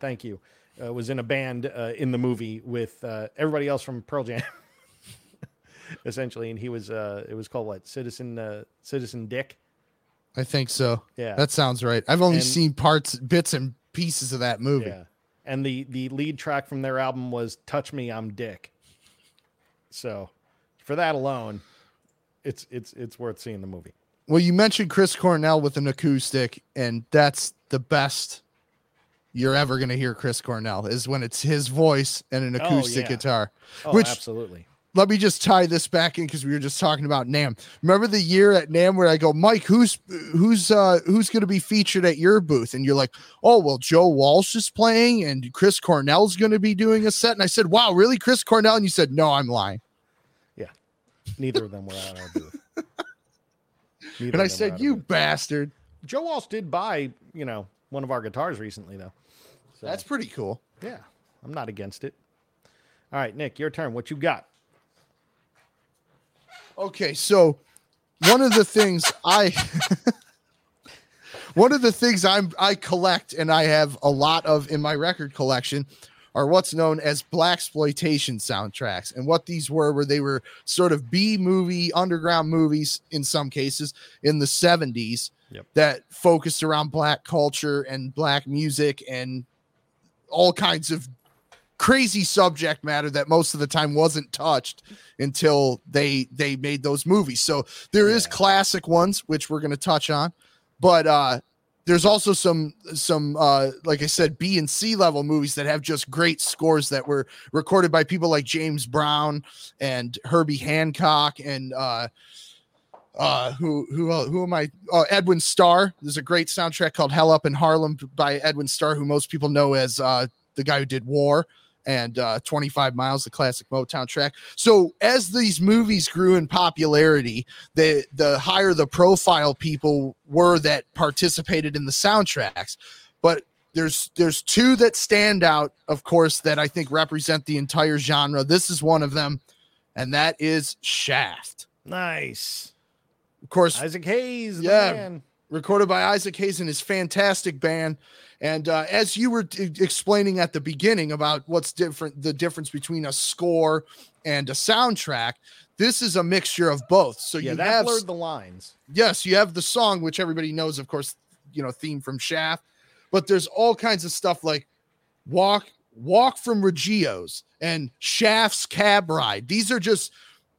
thank you, was in a band in the movie with everybody else from Pearl Jam, essentially, and he was it was called what, Citizen Dick, I think so. Yeah, that sounds right. I've only seen bits and pieces of that movie. Yeah, and the lead track from their album was "Touch Me, I'm Dick." So for that alone, it's worth seeing the movie. Well, you mentioned Chris Cornell with an acoustic, and that's the best you're ever going to hear Chris Cornell, is when it's his voice and an acoustic guitar. Oh, which, absolutely. Let me just tie this back in, because we were just talking about NAMM. Remember the year at NAMM where I go, Mike, who's going to be featured at your booth? And you're like, oh, well, Joe Walsh is playing and Chris Cornell's going to be doing a set. And I said, wow, really, Chris Cornell? And you said, no, I'm lying. Yeah, neither of them were at our booth. And I said, you bastard. Joe Walsh did buy, you know, one of our guitars recently, though. So that's pretty cool. Yeah, I'm not against it. All right, Nick, your turn. What you got? Okay, so one of the things I collect, and I have a lot of in my record collection, are what's known as blaxploitation soundtracks. And what these were they were sort of B-movie, underground movies in some cases in the 70s. Yep. That focused around black culture and black music and all kinds of crazy subject matter that most of the time wasn't touched until they made those movies. So there is classic ones, which we're going to touch on, but there's also some like I said, B and C level movies that have just great scores that were recorded by people like James Brown and Herbie Hancock and Edwin Starr. There's a great soundtrack called Hell Up in Harlem by Edwin Starr, who most people know as the guy who did War and 25 Miles, the classic Motown track. So as these movies grew in popularity, the higher the profile people were that participated in the soundtracks. But there's two that stand out, of course, that I think represent the entire genre. This is one of them, and that is Shaft. Nice. Of course, Isaac Hayes, the man. recorded by Isaac Hayes and his fantastic band. And as you were explaining at the beginning about what's different, the difference between a score and a soundtrack, this is a mixture of both. So yeah, you that have blurred the lines. Yes, you have the song, which everybody knows, of course, you know, theme from Shaft, but there's all kinds of stuff like Walk from Reggio's and Shaft's Cab Ride. These are just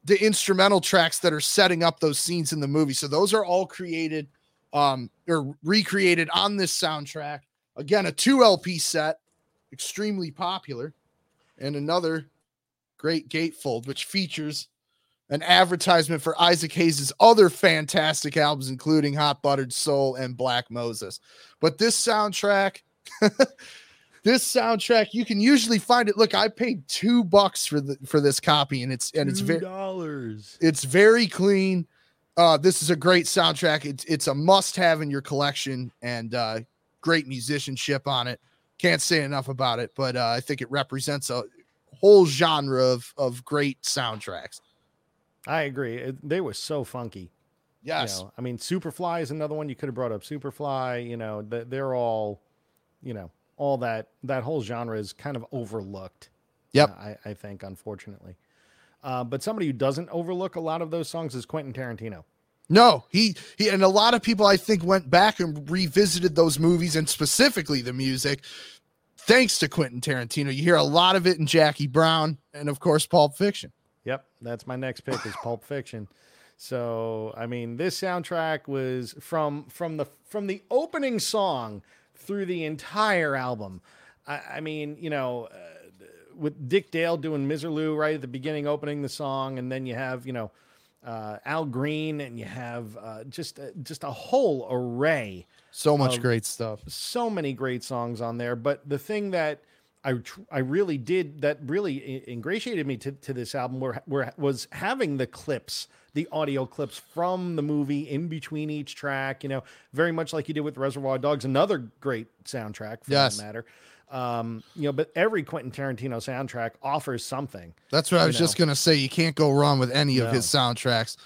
the instrumental tracks that are setting up those scenes in the movie. So those are all created or recreated on this soundtrack. Again, a 2 LP set, extremely popular, and another great gatefold, which features an advertisement for Isaac Hayes' other fantastic albums, including Hot Buttered Soul and Black Moses. But this soundtrack, you can usually find it. Look, I paid $2 for this copy, and it's very clean. This is a great soundtrack. It's a must-have in your collection, and great musicianship on it. Can't say enough about it, but I think it represents a whole genre of great soundtracks. I agree. They were so funky. Yes. You know, I mean, Superfly is another one you could have brought up. Superfly, you know, they're all, you know, all that whole genre is kind of overlooked. Yep. I think, unfortunately. But somebody who doesn't overlook a lot of those songs is Quentin Tarantino. No, he and a lot of people, I think, went back and revisited those movies and specifically the music, thanks to Quentin Tarantino. You hear a lot of it in Jackie Brown and, of course, Pulp Fiction. Yep, that's my next pick is Pulp Fiction. So, I mean, this soundtrack was from the opening song through the entire album. I mean, you know, with Dick Dale doing Miserlou right at the beginning, opening the song, and then you have, you know, Al Green, and you have just a whole array. So much great stuff. So many great songs on there. But the thing that really ingratiated me to this album was having the clips, the audio clips from the movie in between each track, you know, very much like you did with Reservoir Dogs, another great soundtrack for that matter. You know, but every Quentin Tarantino soundtrack offers something. That's what I was just going to say. You can't go wrong with any of his soundtracks.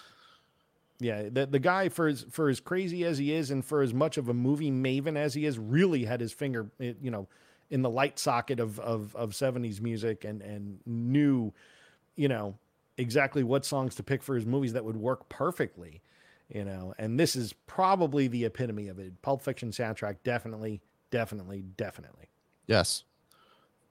Yeah. The guy, for as crazy as he is, and for as much of a movie maven as he is, really had his finger, you know, in the light socket of 70s music, and knew, you know, exactly what songs to pick for his movies that would work perfectly, you know, and this is probably the epitome of it. Pulp Fiction soundtrack. Definitely. Yes.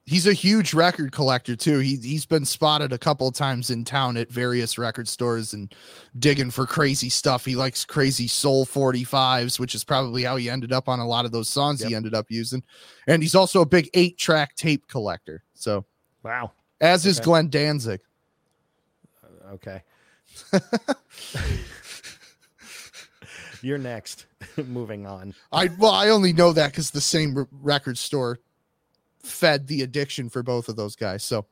He's a huge record collector too. He's been spotted a couple of times in town at various record stores and digging for crazy stuff. He likes crazy soul 45s, which is probably how he ended up on a lot of those songs he ended up using. And he's also a big 8-track tape collector. So, wow. As is Glenn Danzig. Okay. You're next. Moving on. I only know that because the same record store fed the addiction for both of those guys. So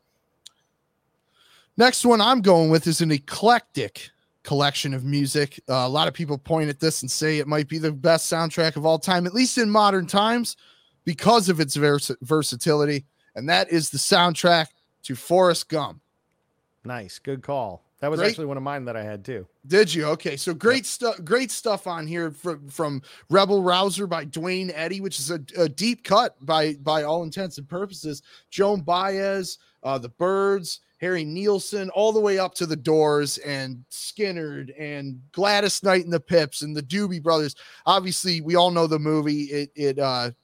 next one I'm going with is an eclectic collection of music. A lot of people point at this and say it might be the best soundtrack of all time, at least in modern times, because of its versatility. And that is the soundtrack to Forrest Gump. Nice. Good call. That was actually one of mine that I had too. Did you? Okay. So great stuff on here from Rebel Rouser by Dwayne Eddy, which is a deep cut by all intents and purposes. Joan Baez, the Byrds, Harry Nilsson, all the way up to the Doors and Skynyrd and Gladys Knight and the Pips and the Doobie Brothers. Obviously we all know the movie. It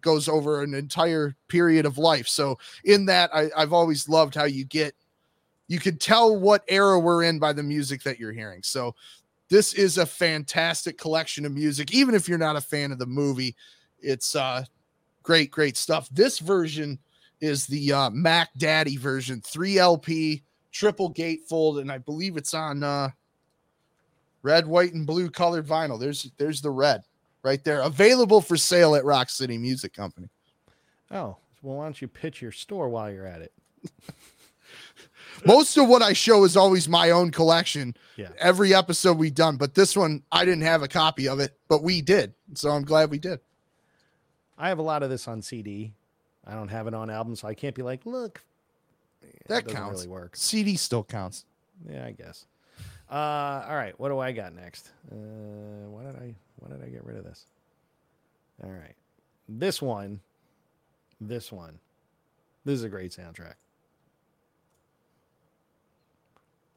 goes over an entire period of life. So in that, I've always loved how you can tell what era we're in by the music that you're hearing. So this is a fantastic collection of music. Even if you're not a fan of the movie, it's great stuff. This version is the Mac Daddy version, 3 LP, triple gatefold. And I believe it's on red, white, and blue colored vinyl. There's the red right there, available for sale at Rock City Music Company. Oh, well, why don't you pitch your store while you're at it? Most of what I show is always my own collection. Yeah. Every episode we've done, but this one, I didn't have a copy of it, but we did. So I'm glad we did. I have a lot of this on CD. I don't have it on album, so I can't be like, look, that counts. Really work. CD still counts. Yeah, I guess. All right, what do I got next? Why did I get rid of this? All right, this one. This is a great soundtrack.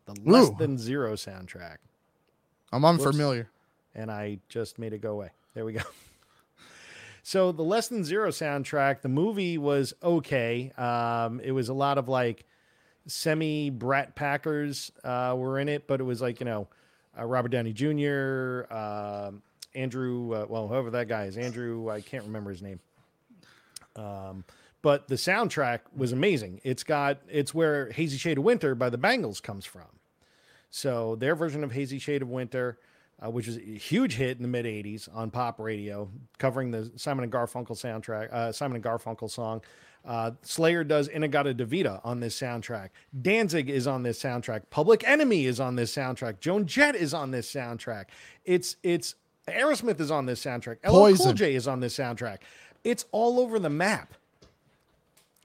The Less Than Zero soundtrack. I'm unfamiliar. Whoops. And I just made it go away. There we go. So the Less Than Zero soundtrack, the movie was okay. It was a lot of like semi Brat Packers were in it, but it was like, Robert Downey Jr., Andrew, whoever that guy is, Andrew, I can't remember his name. But the soundtrack was amazing. It's where Hazy Shade of Winter by the Bangles comes from. So their version of Hazy Shade of Winter, which was a huge hit in the mid 80s on pop radio, covering the Simon and Garfunkel soundtrack, Simon and Garfunkel song. Slayer does Inagata DeVita on this soundtrack. Danzig is on this soundtrack. Public Enemy is on this soundtrack. Joan Jett is on this soundtrack. It's Aerosmith is on this soundtrack. LL Cool J is on this soundtrack. It's all over the map.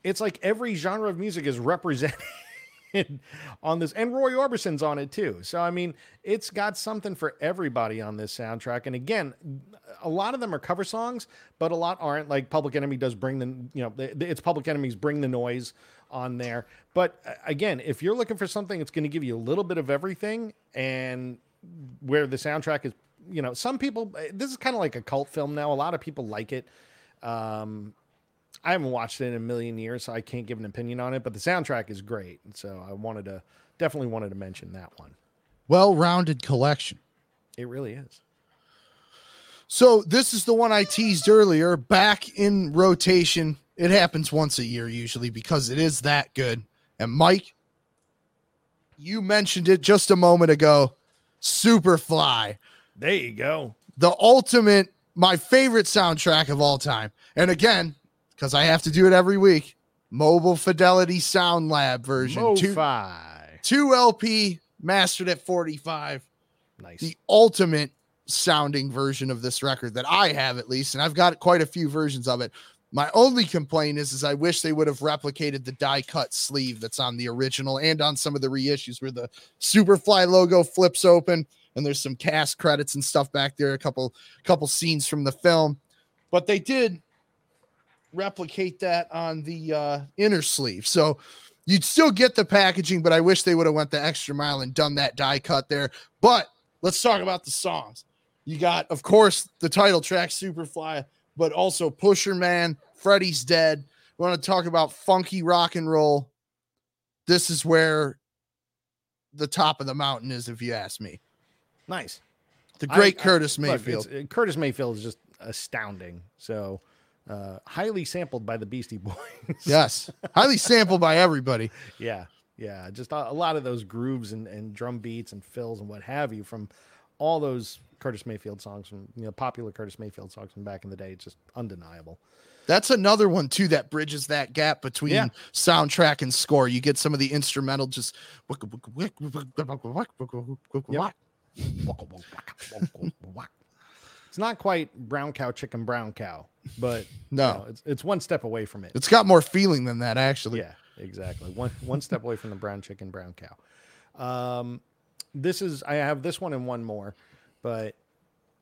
It's like every genre of music is represented on this, and Roy Orbison's on it too. So, I mean, it's got something for everybody on this soundtrack. And again, a lot of them are cover songs, but a lot aren't. Like Public Enemy does bring the, it's Public Enemy's Bring the Noise on there. But again, if you're looking for something that's going to give you a little bit of everything, and where the soundtrack is, some people, this is kind of like a cult film now. A lot of people like it. I haven't watched it in a million years, so I can't give an opinion on it, but the soundtrack is great. And so I wanted to mention that one. Well-rounded collection. It really is. So this is the one I teased earlier, back in rotation. It happens once a year usually because it is that good. And Mike, you mentioned it just a moment ago. Superfly. There you go. The ultimate, my favorite soundtrack of all time. And again, because I have to do it every week, Mobile Fidelity Sound Lab version. MoFi. 2 LP, mastered at 45. Nice. The ultimate sounding version of this record that I have, at least, and I've got quite a few versions of it. My only complaint is I wish they would have replicated the die-cut sleeve that's on the original and on some of the reissues where the Superfly logo flips open, and there's some cast credits and stuff back there, a couple scenes from the film. But they did replicate that on the inner sleeve, so you'd still get the packaging, but I wish they would have went the extra mile and done that die cut there. But let's talk about the songs. You got, of course, the title track Superfly, but also Pusher Man, Freddy's Dead. We want to talk about funky rock and roll. This is where the top of the mountain is, if you ask me. Nice. The great Curtis Mayfield. Look, Curtis Mayfield is just astounding. So highly sampled by the Beastie Boys. Yes. Highly sampled by everybody. Yeah. Just a lot of those grooves and drum beats and fills and what have you from all those Curtis Mayfield songs from, popular Curtis Mayfield songs from back in the day. It's just undeniable. That's another one too, that bridges that gap between soundtrack and score. You get some of the instrumental, just it's not quite Brown Cow, Chicken, Brown Cow, but no, it's one step away from it. It's got more feeling than that, actually. Yeah, exactly. One step away from the Brown Chicken, Brown Cow. I have this one and one more, but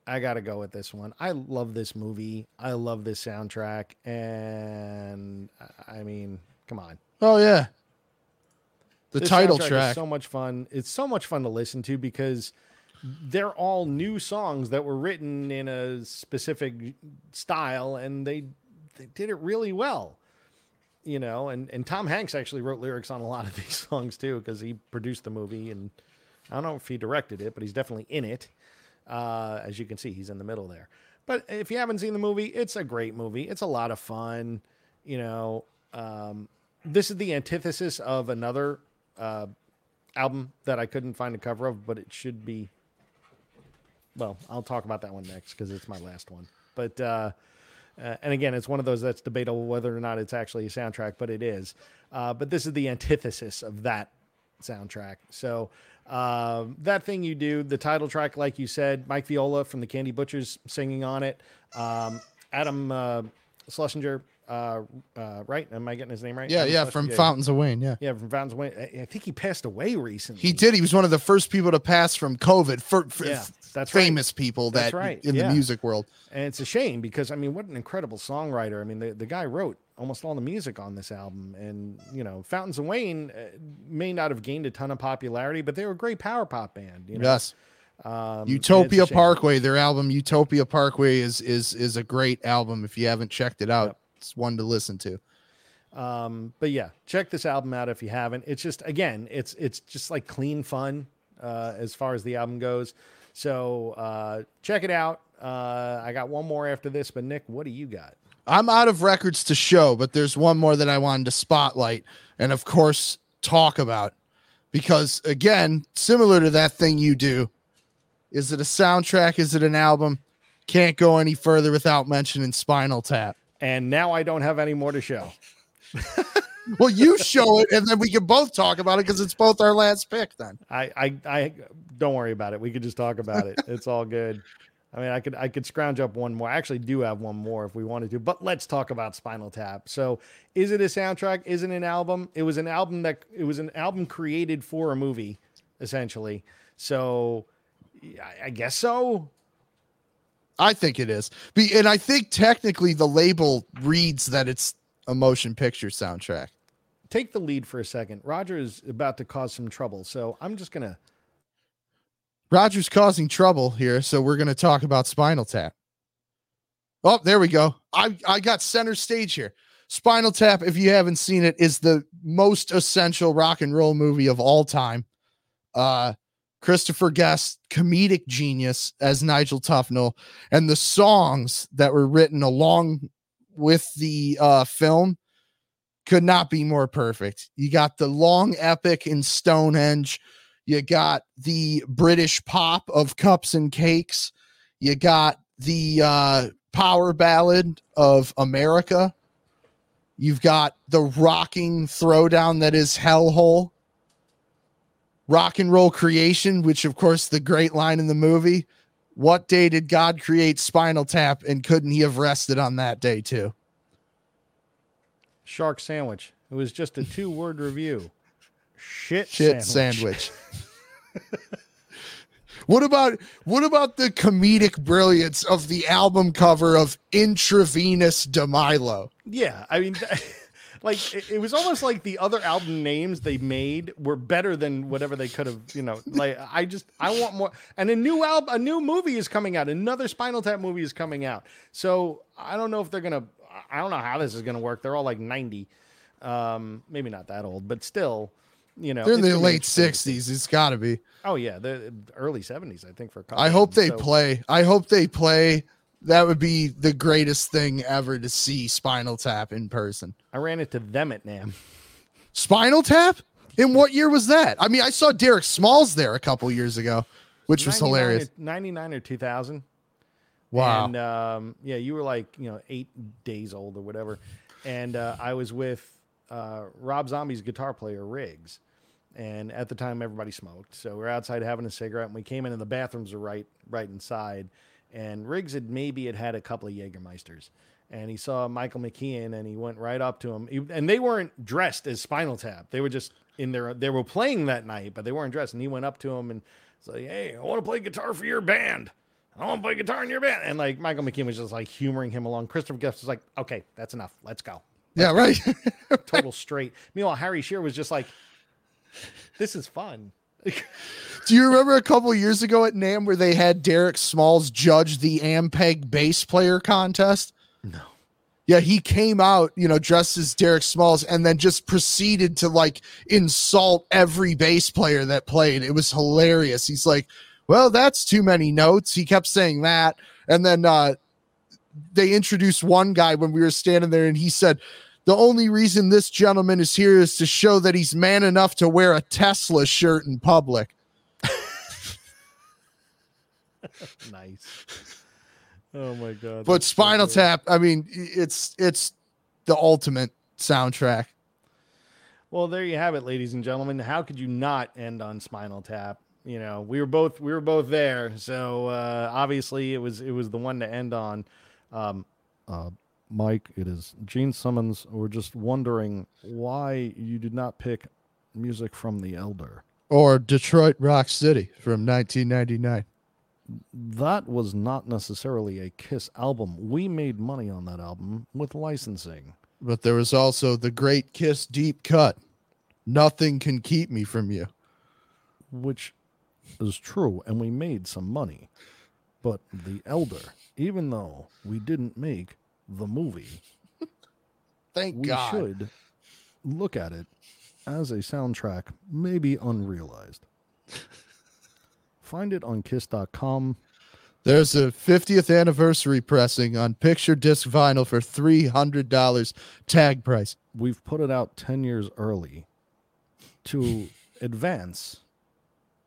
I got to go with this one. I love this movie. I love this soundtrack. And I mean, come on. Oh, yeah. The title track is so much fun. It's so much fun to listen to because they're all new songs that were written in a specific style, and they did it really well, and Tom Hanks actually wrote lyrics on a lot of these songs too, because he produced the movie, and I don't know if he directed it, but he's definitely in it. As you can see, he's in the middle there. But if you haven't seen the movie, it's a great movie. It's a lot of fun. This is the antithesis of another album that I couldn't find a cover of, but it should be. Well, I'll talk about that one next because it's my last one. But and again, it's one of those that's debatable whether or not it's actually a soundtrack, but it is. But this is the antithesis of that soundtrack. So That Thing You Do, the title track, like you said, Mike Viola from the Candy Butchers singing on it. Adam Schlesinger, right? Am I getting his name right? Yeah, from Fountains of Wayne. Yeah, from Fountains of Wayne. I think he passed away recently. He did. He was one of the first people to pass from COVID. Famous people in the music world. And it's a shame because, I mean, what an incredible songwriter. I mean, the guy wrote almost all the music on this album. And, you know, Fountains of Wayne may not have gained a ton of popularity, but they were a great power pop band. You know? Yes. Utopia Parkway, their album Utopia Parkway is a great album. If you haven't checked it out, it's one to listen to. But yeah, check this album out if you haven't. It's just, again, it's just like clean fun as far as the album goes. So check it out. I got one more after this, but Nick, what do you got? I'm out of records to show, but there's one more that I wanted to spotlight and of course talk about, because again, similar to That Thing You Do, is it a soundtrack? Is it an album? Can't go any further without mentioning Spinal Tap. And now I don't have any more to show. Well, you show it, and then we can both talk about it because it's both our last pick then. I don't worry about it. We could just talk about it. It's all good. I mean, I could scrounge up one more. I actually do have one more if we wanted to, but let's talk about Spinal Tap. So is it a soundtrack? Is it an album? It was an album created for a movie, essentially. So I guess so. I think it is. And I think technically the label reads that it's a motion picture soundtrack. Take the lead for a second. Roger is about to cause some trouble. So I'm just going to. Roger's causing trouble here. So we're going to talk about Spinal Tap. Oh, there we go. I got center stage here. Spinal Tap, if you haven't seen it, is the most essential rock and roll movie of all time. Christopher Guest, comedic genius as Nigel Tufnell, and the songs that were written along with the film could not be more perfect. You got the long epic in Stonehenge. You got the British pop of Cups and Cakes. You got the power ballad of America. You've got the rocking throwdown that is Hellhole. Rock and roll creation, which, of course, the great line in the movie, what day did God create Spinal Tap, and couldn't he have rested on that day, too? Shark sandwich. It was just a 2-word review. Shit sandwich. What about the comedic brilliance of the album cover of Intravenous DeMilo? Yeah, I mean... Like it was almost like the other album names they made were better than whatever they could have, you know. Like I want more. And a new movie is coming out. Another Spinal Tap movie is coming out. So I don't know if they're gonna. I don't know how this is gonna work. They're all like 90, maybe not that old, but still, you know, they're in the late 60s. It's got to be. Oh yeah, the early 70s, I think. For a couple. I hope they play. That would be the greatest thing ever to see Spinal Tap in person. I ran into them at NAMM. Spinal Tap? In what year was that? I mean, I saw Derek Smalls there a couple years ago, which was hilarious. 99 or 2000. Wow. And yeah, you were like, you know, 8 days old or whatever. And I was with Rob Zombie's guitar player, Riggs. And at the time, everybody smoked. So we're outside having a cigarette, and we came in, and the bathrooms are right inside. And Riggs had a couple of Jägermeisters, and he saw Michael McKean, and he went right up to him. And they weren't dressed as Spinal Tap; they were just they were playing that night, but they weren't dressed. And he went up to him and said, like, "Hey, I want to play guitar for your band. I want to play guitar in your band." And like Michael McKean was just like humoring him along. Christopher Guest was like, "Okay, that's enough. Let's go." Right. Total straight. Meanwhile, Harry Shearer was just like, "This is fun." Do you remember a couple years ago at NAMM where they had Derek Smalls judge the Ampeg bass player contest? No. Yeah, he came out, you know, dressed as Derek Smalls, and then just proceeded to like insult every bass player that played. It was hilarious. He's like, "Well, that's too many notes." He kept saying that, and then they introduced one guy when we were standing there, and he said, "The only reason this gentleman is here is to show that he's man enough to wear a Tesla shirt in public." Nice. Oh my God. But Spinal Tap, I mean, it's the ultimate soundtrack. Well, there you have it, ladies and gentlemen. How could you not end on Spinal Tap? You know, we were both there. So obviously it was the one to end on. Mike, it is Gene Simmons. We're just wondering why you did not pick music from The Elder. Or Detroit Rock City from 1999. That was not necessarily a Kiss album. We made money on that album with licensing. But there was also the great Kiss deep cut, Nothing Can Keep Me From You. Which is true, and we made some money. But The Elder, even though we didn't make the movie, Thank God. We should look at it as a soundtrack, maybe unrealized. Find it on Kiss.com. There's a 50th anniversary pressing on picture disc vinyl for $300 tag price. We've put it out 10 years early to advance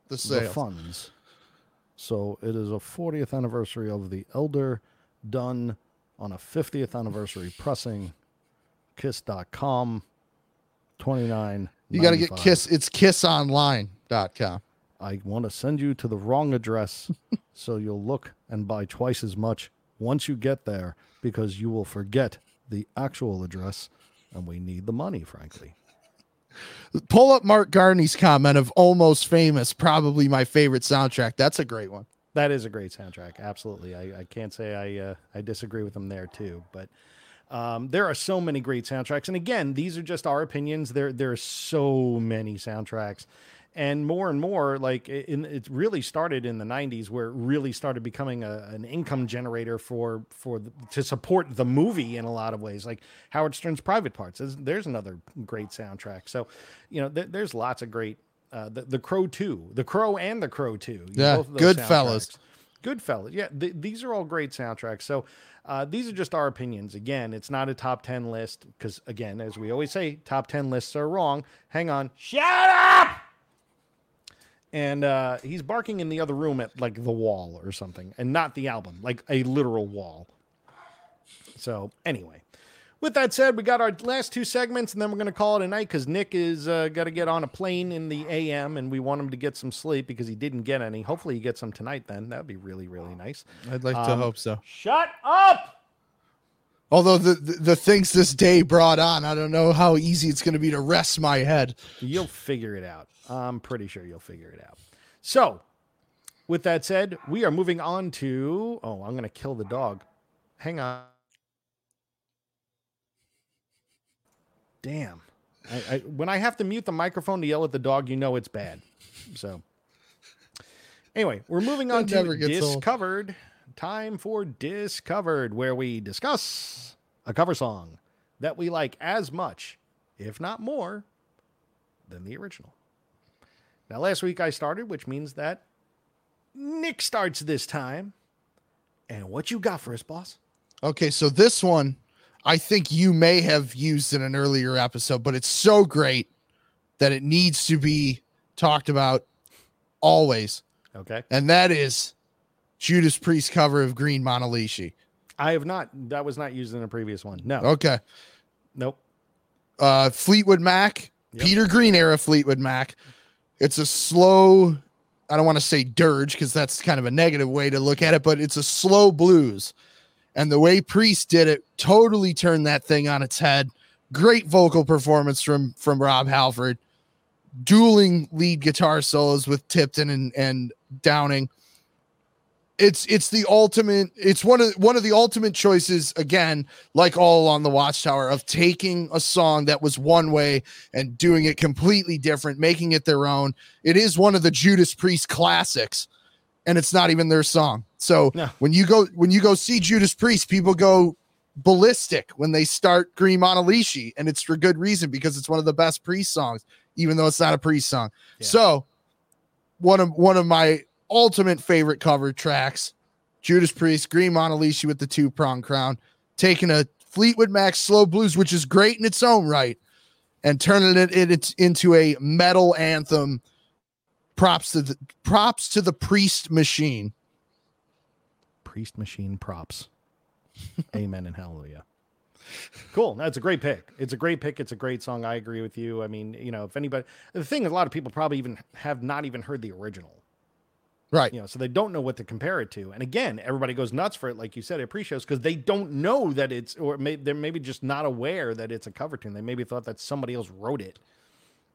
the funds. So it is a 40th anniversary of The Elder, done on a 50th anniversary pressing. Kiss.com. $29. You got to get Kiss. It's kissonline.com. I want to send you to the wrong address so you'll look and buy twice as much once you get there, because you will forget the actual address, and we need the money, frankly. Pull up Mark Garney's comment of Almost Famous, probably my favorite soundtrack. That's a great one. That is a great soundtrack. Absolutely. I can't say I disagree with him there too, but there are so many great soundtracks. And again, these are just our opinions. There are so many soundtracks, and more like it really started in the 90s, where it really started becoming an income generator to support the movie in a lot of ways, like Howard Stern's Private Parts. There's another great soundtrack. So, there's lots of great, the Crow 2, The Crow and The Crow 2. Yeah. Goodfellas. Yeah. These are all great soundtracks. So, these are just our opinions. Again, it's not a top 10 list because, again, as we always say, top 10 lists are wrong. Hang on. Shut up! And he's barking in the other room at, like, the wall or something, and not the album, like a literal wall. So, anyway. With that said, we got our last two segments, and then we're going to call it a night because Nick is got to get on a plane in the AM, and we want him to get some sleep because he didn't get any. Hopefully he gets some tonight then. That would be really, really nice. I'd like to hope so. Shut up! Although the things this day brought on, I don't know how easy it's going to be to rest my head. You'll figure it out. I'm pretty sure you'll figure it out. So, with that said, we are moving on to... Oh, I'm going to kill the dog. Hang on. Damn. When I have to mute the microphone to yell at the dog, you know it's bad. So anyway, we're moving on to Discovered. Old. Time for Discovered, where we discuss a cover song that we like as much, if not more, than the original. Now, last week I started, which means that Nick starts this time. And what you got for us, boss? Okay, so this one... I think you may have used in an earlier episode, but it's so great that it needs to be talked about always. Okay. And that is Judas Priest cover of Green Monolishi. I have not. That was not used in a previous one. No. Okay. Nope. Fleetwood Mac, yep. Peter Green era Fleetwood Mac. It's a slow, I don't want to say dirge because that's kind of a negative way to look at it, but it's a slow blues. And the way Priest did it totally turned that thing on its head. Great vocal performance from Rob Halford. Dueling lead guitar solos with Tipton and Downing. It's the ultimate. It's one of the ultimate choices, again, like All Along the Watchtower, of taking a song that was one way and doing it completely different, making it their own. It is one of the Judas Priest classics. And it's not even their song. So no. When you go see Judas Priest, people go ballistic when they start Green Monolishi, and it's for good reason because it's one of the best Priest songs, even though it's not a Priest song. Yeah. So one of my ultimate favorite cover tracks, Judas Priest, Green Monolishi with the 2-prong crown, taking a Fleetwood Mac slow blues, which is great in its own right, and turning it into a metal anthem. Props to the Priest machine. Priest machine props. Amen and hallelujah. Cool. That's a great pick. It's a great pick. It's a great song. I agree with you. I mean, if anybody, the thing is, a lot of people probably even have not even heard the original. Right. You know, so they don't know what to compare it to. And again, everybody goes nuts for it, like you said, at pre-shows, because they don't know that it's, or they're maybe just not aware that it's a cover tune. They maybe thought that somebody else wrote it,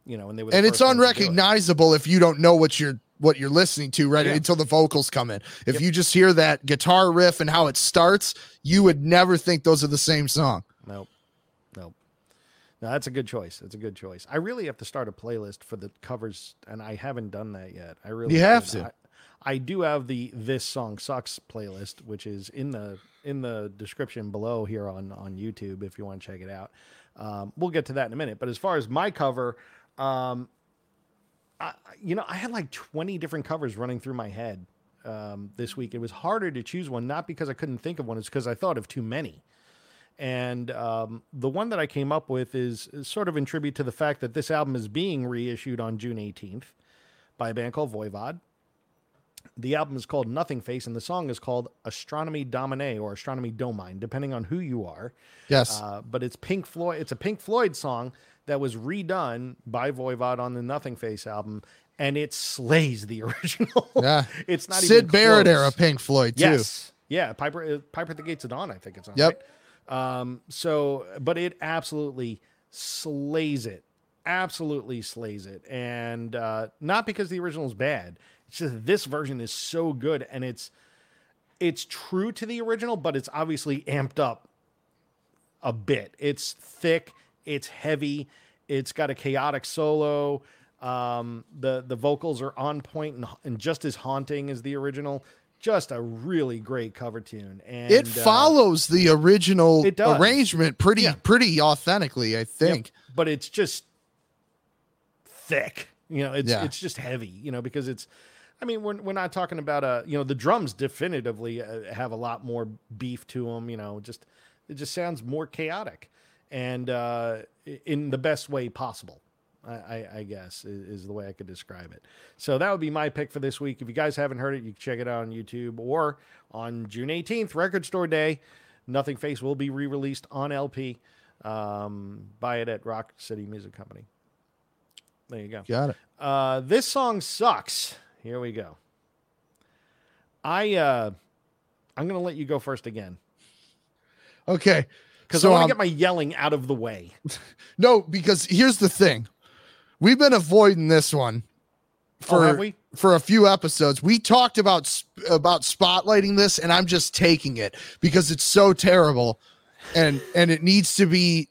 you know, and they were. And it's unrecognizable if you don't know what you're listening to right until the vocals come in. If you just hear that guitar riff and how it starts, you would never think those are the same song. Nope. No, that's a good choice. That's a good choice. I really have to start a playlist for the covers, and I haven't done that yet. I really have to. I do have the This Song Sucks playlist, which is in the description below here on YouTube if you want to check it out. We'll get to that in a minute. But as far as my cover, I had like 20 different covers running through my head this week. It was harder to choose one, not because I couldn't think of one. It's because I thought of too many. And the one that I came up with is sort of in tribute to the fact that this album is being reissued on June 18th by a band called Voivod. The album is called Nothing Face, and the song is called Astronomy Domine or Astronomy Domine, depending on who you are. Yes. But it's Pink Floyd. It's a Pink Floyd song that was redone by Voivod on the Nothing Face album, and it slays the original. Yeah. It's not Sid even Barrett close. Era Pink Floyd, too. Yes. Yeah. Piper at the Gates of Dawn, I think it's on. Yep. Right? But it absolutely slays it. Absolutely slays it. And not because the original is bad. It's just this version is so good, and it's true to the original, but it's obviously amped up a bit. It's thick, it's heavy, it's got a chaotic solo. The vocals are on point and just as haunting as the original. Just a really great cover tune, and it follows the original arrangement pretty authentically, I think. Yeah, but it's just thick, you know. It's it's just heavy, you know, because it's. I mean, we're not talking about the drums definitively have a lot more beef to them. You know, it just sounds more chaotic, and in the best way possible, I guess is the way I could describe it. So that would be my pick for this week. If you guys haven't heard it, you can check it out on YouTube or on June 18th, Record Store Day. Nothing Face will be re-released on LP. Buy it at Rock City Music Company. There you go. Got it. This Song Sucks. Here we go. I'm going to let you go first again. Okay. Because I want to get my yelling out of the way. No, because here's the thing. We've been avoiding this one for a few episodes. We talked about spotlighting this, and I'm just taking it because it's so terrible, and it needs to be...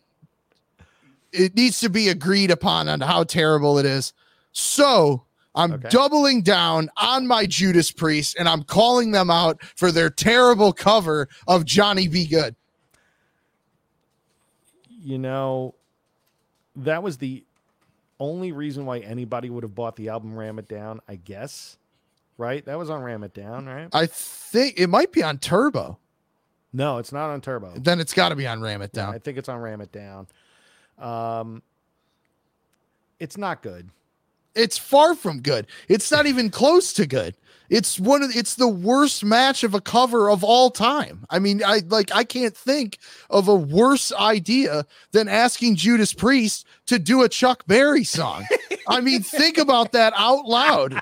It needs to be agreed upon on how terrible it is. So I'm doubling down on my Judas Priest, and I'm calling them out for their terrible cover of Johnny Be Good. You know, that was the only reason why anybody would have bought the album Ram It Down, I guess. Right? That was on Ram It Down, right? I think it might be on Turbo. No, it's not on Turbo. Then it's got to be on Ram It Down. Yeah, I think it's on Ram It Down. It's not good. It's far from good. It's not even close to good. It's the worst match of a cover of all time. I mean, I can't think of a worse idea than asking Judas Priest to do a Chuck Berry song. I mean, think about that out loud.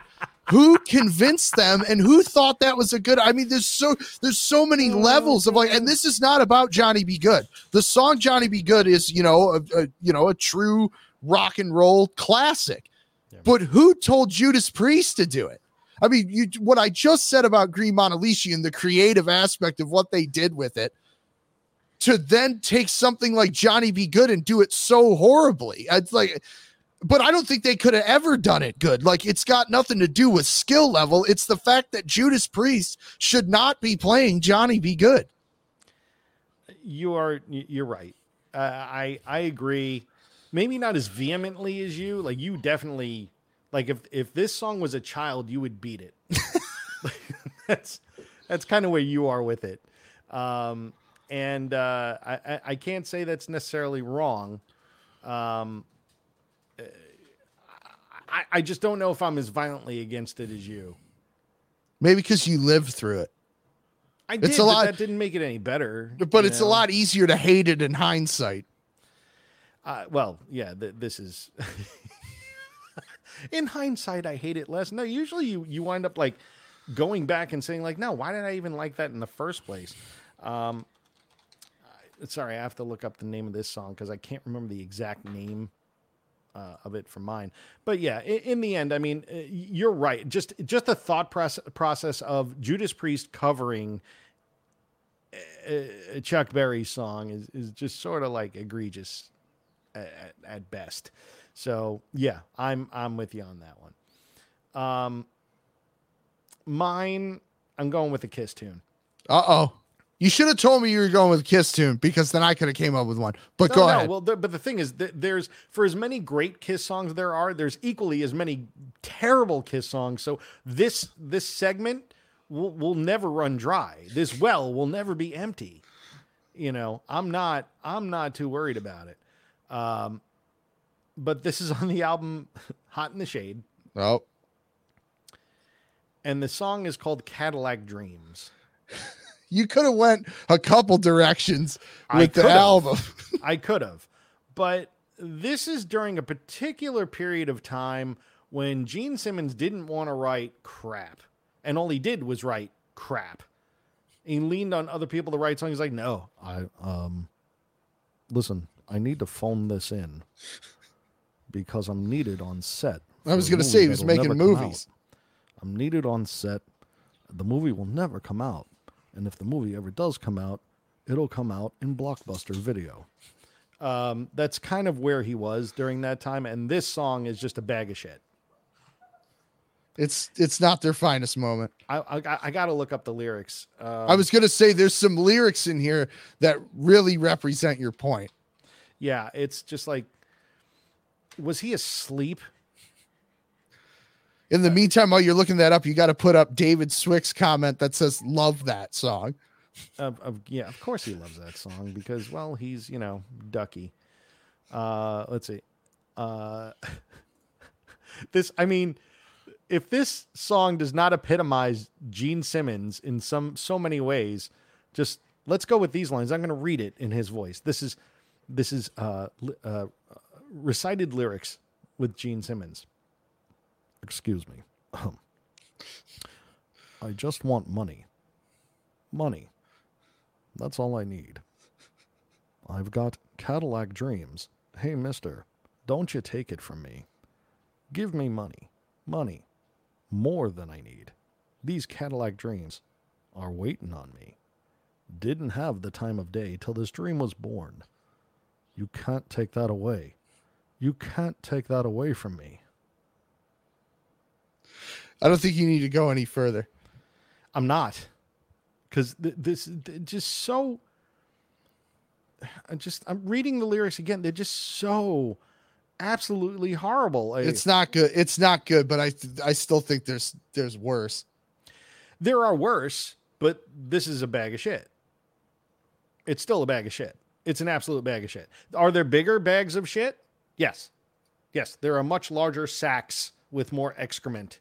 Who convinced them and who thought that was a good, I mean, there's so many levels of like, and this is not about Johnny Be Good. The song Johnny Be Good is, you know, a true rock and roll classic, but who told Judas Priest to do it? I mean, what I just said about Green Monolithian and the creative aspect of what they did with it, to then take something like Johnny Be Good and do it so horribly. It's like, but I don't think they could have ever done it good. Like, it's got nothing to do with skill level. It's the fact that Judas Priest should not be playing Johnny Be Good. You're right. I agree. Maybe not as vehemently as you. Like, you definitely, like, if this song was a child, you would beat it. That's kind of where you are with it. I can't say that's necessarily wrong. I just don't know if I'm as violently against it as you. Maybe because you lived through it. I did, but that didn't make it any better. But it's a lot easier to hate it in hindsight. This is... In hindsight, I hate it less. No, usually you wind up like, going back and saying like, no, why did I even like that in the first place? Sorry, I have to look up the name of this song because I can't remember the exact name of it from mine. But yeah, in the end, I mean, you're right. Just the thought process of Judas Priest covering Chuck Berry's song is just sort of like egregious at best. So yeah, I'm with you on that one. Mine, I'm going with a Kiss tune. Uh-oh. You should have told me you were going with a Kiss tune because then I could have came up with one. But go ahead. Well, but the thing is, there's, for as many great Kiss songs there are, there's equally as many terrible Kiss songs. So this segment will never run dry. This well will never be empty. You know, I'm not too worried about it. But this is on the album Hot in the Shade. Oh. And the song is called Cadillac Dreams. You could have went a couple directions with the album. I could have. But this is during a particular period of time when Gene Simmons didn't want to write crap. And all he did was write crap. He leaned on other people to write songs. He's like, no, listen, I need to phone this in because I'm needed on set. I was going to say he was making movies. I'm needed on set. The movie will never come out. And if the movie ever does come out, it'll come out in Blockbuster Video. That's kind of where he was during that time. And this song is just a bag of shit. It's not their finest moment. I got to look up the lyrics. I was going to say there's some lyrics in here that really represent your point. Yeah, it's just like, was he asleep? In the meantime, while you're looking that up, you got to put up David Swick's comment that says, love that song. Yeah, of course he loves that song because, well, he's, you know, Ducky. Let's see. If this song does not epitomize Gene Simmons in so many ways, just let's go with these lines. I'm going to read it in his voice. This is recited lyrics with Gene Simmons. Excuse me. I just want money. Money. That's all I need. I've got Cadillac dreams. Hey, mister, don't you take it from me. Give me money. Money. More than I need. These Cadillac dreams are waiting on me. Didn't have the time of day till this dream was born. You can't take that away. You can't take that away from me. I don't think you need to go any further. I'm not. Because I'm reading the lyrics again. They're just so absolutely horrible. It's not good. It's not good, but I still think there's worse. There are worse, but this is a bag of shit. It's still a bag of shit. It's an absolute bag of shit. Are there bigger bags of shit? Yes. Yes. There are much larger sacks with more excrement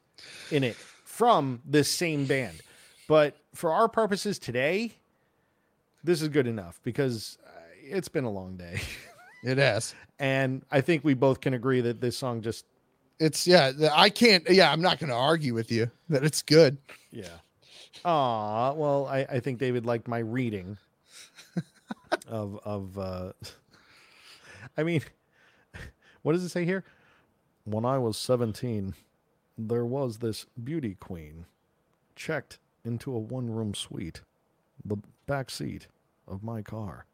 in it from this same band, but for our purposes today, this is good enough because it's been a long day. It has, and I think we both can agree that this song I'm not going to argue with you that it's good. Yeah. Well, I think David liked my reading of I mean, what does it say here? When I was 17, there was this beauty queen checked into a one-room suite, the back seat of my car.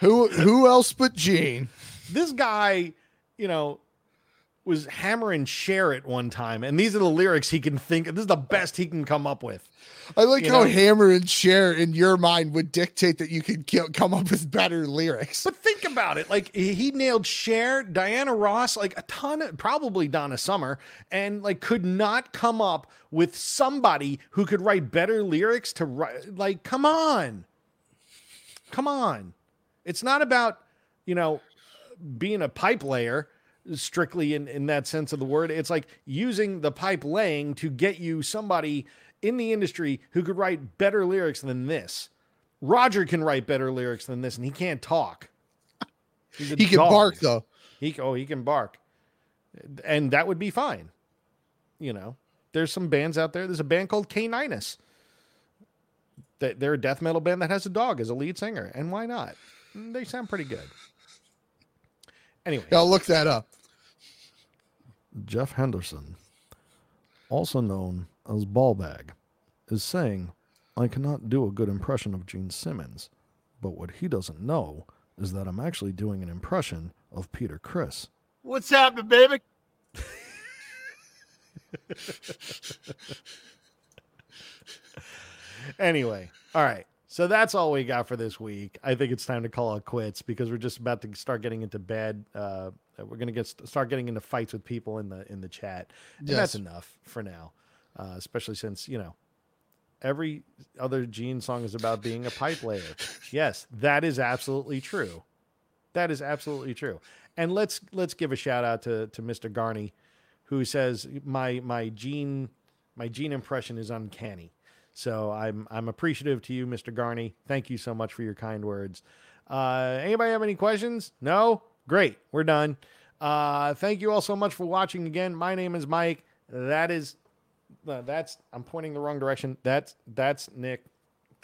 Who else but Gene? This guy, you know, was hammering Cher at one time, and these are the lyrics he can think of. This is the best he can come up with. I like how hammer and Cher in your mind would dictate that you could come up with better lyrics. But think about it. Like, he nailed Cher, Diana Ross, like a ton of, probably Donna Summer, and like could not come up with somebody who could write better lyrics to write. Like, come on. Come on. It's not about, you know, being a pipe layer. Strictly in that sense of the word, it's like using the pipe laying to get you somebody in the industry who could write better lyrics than this. Roger can write better lyrics than this, and he can't talk. He can bark though. He can bark, and that would be fine. you know, there's some bands out there. There's a band called Caninus. They're a death metal band that has a dog as a lead singer. And why not? They sound pretty good. Anyway. I'll look that up. Jeff Henderson, also known as Ballbag, is saying, I cannot do a good impression of Gene Simmons, but what he doesn't know is that I'm actually doing an impression of Peter Criss. What's happening, baby? Anyway, all right. So that's all we got for this week. I think it's time to call it quits because we're just about to start getting into bed. We're going to start getting into fights with people in the chat. And yes. That's enough for now, especially since, you know, every other Gene song is about being a pipe layer. Yes, that is absolutely true. That is absolutely true. And let's give a shout out to Mr. Garney, who says my Gene impression is uncanny. So I'm appreciative to you, Mr. Garney. Thank you so much for your kind words. Anybody have any questions? No? Great. We're done. Thank you all so much for watching again. My name is Mike. I'm pointing the wrong direction. That's Nick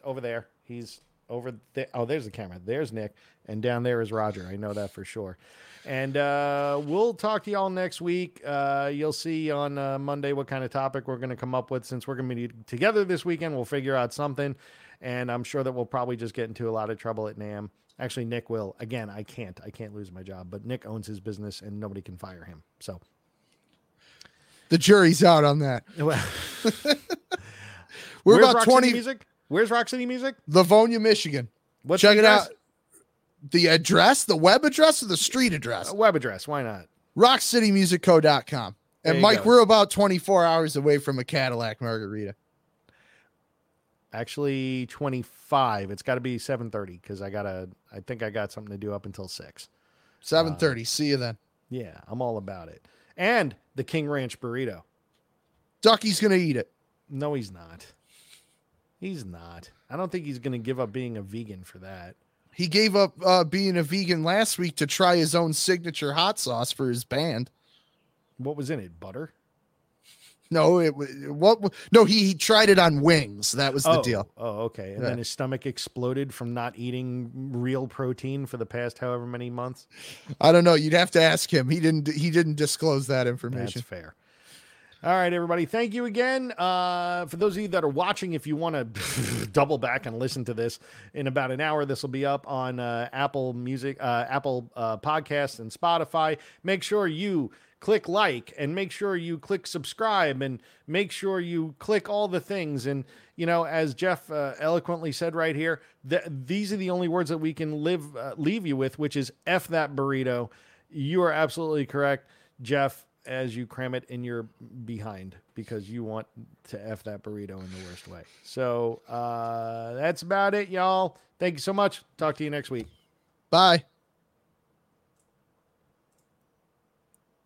over there. He's over there. Oh, there's the camera. There's Nick. And down there is Roger. I know that for sure. And we'll talk to y'all next week. You'll see on Monday what kind of topic we're going to come up with. Since we're going to be together this weekend, we'll figure out something. And I'm sure that we'll probably just get into a lot of trouble at NAMM. Actually, Nick will. Again, I can't lose my job. But Nick owns his business, and nobody can fire him. So the jury's out on that. Well, we're about Rock 20. City Music? Where's Rock City Music? Livonia, Michigan. Check it out. The address, the web address, or the street address? Web address. Why not? RockCityMusicCo.com. And Mike, We're about 24 hours away from a Cadillac margarita. Actually, 25. It's got to be 7:30 because I think I got something to do up until 6. 7:30. See you then. Yeah, I'm all about it. And the King Ranch burrito. Ducky's gonna eat it. No, he's not. He's not. I don't think he's gonna give up being a vegan for that. He gave up being a vegan last week to try his own signature hot sauce for his band. What was in it? Butter? No, he tried it on wings. That was the deal. Oh, okay. And then his stomach exploded from not eating real protein for the past however many months. I don't know. You'd have to ask him. He didn't disclose that information. That's fair. All right, everybody. Thank you again. For those of you that are watching, if you want to double back and listen to this in about an hour, this will be up on Apple Music, Apple Podcasts, and Spotify. Make sure you click like and make sure you click subscribe and make sure you click all the things. And, you know, as Jeff eloquently said right here, these are the only words that we can leave you with, which is F that burrito. You are absolutely correct, Jeff, as you cram it in your behind because you want to F that burrito in the worst way. So that's about it, y'all. Thank you so much. Talk to you next week. Bye.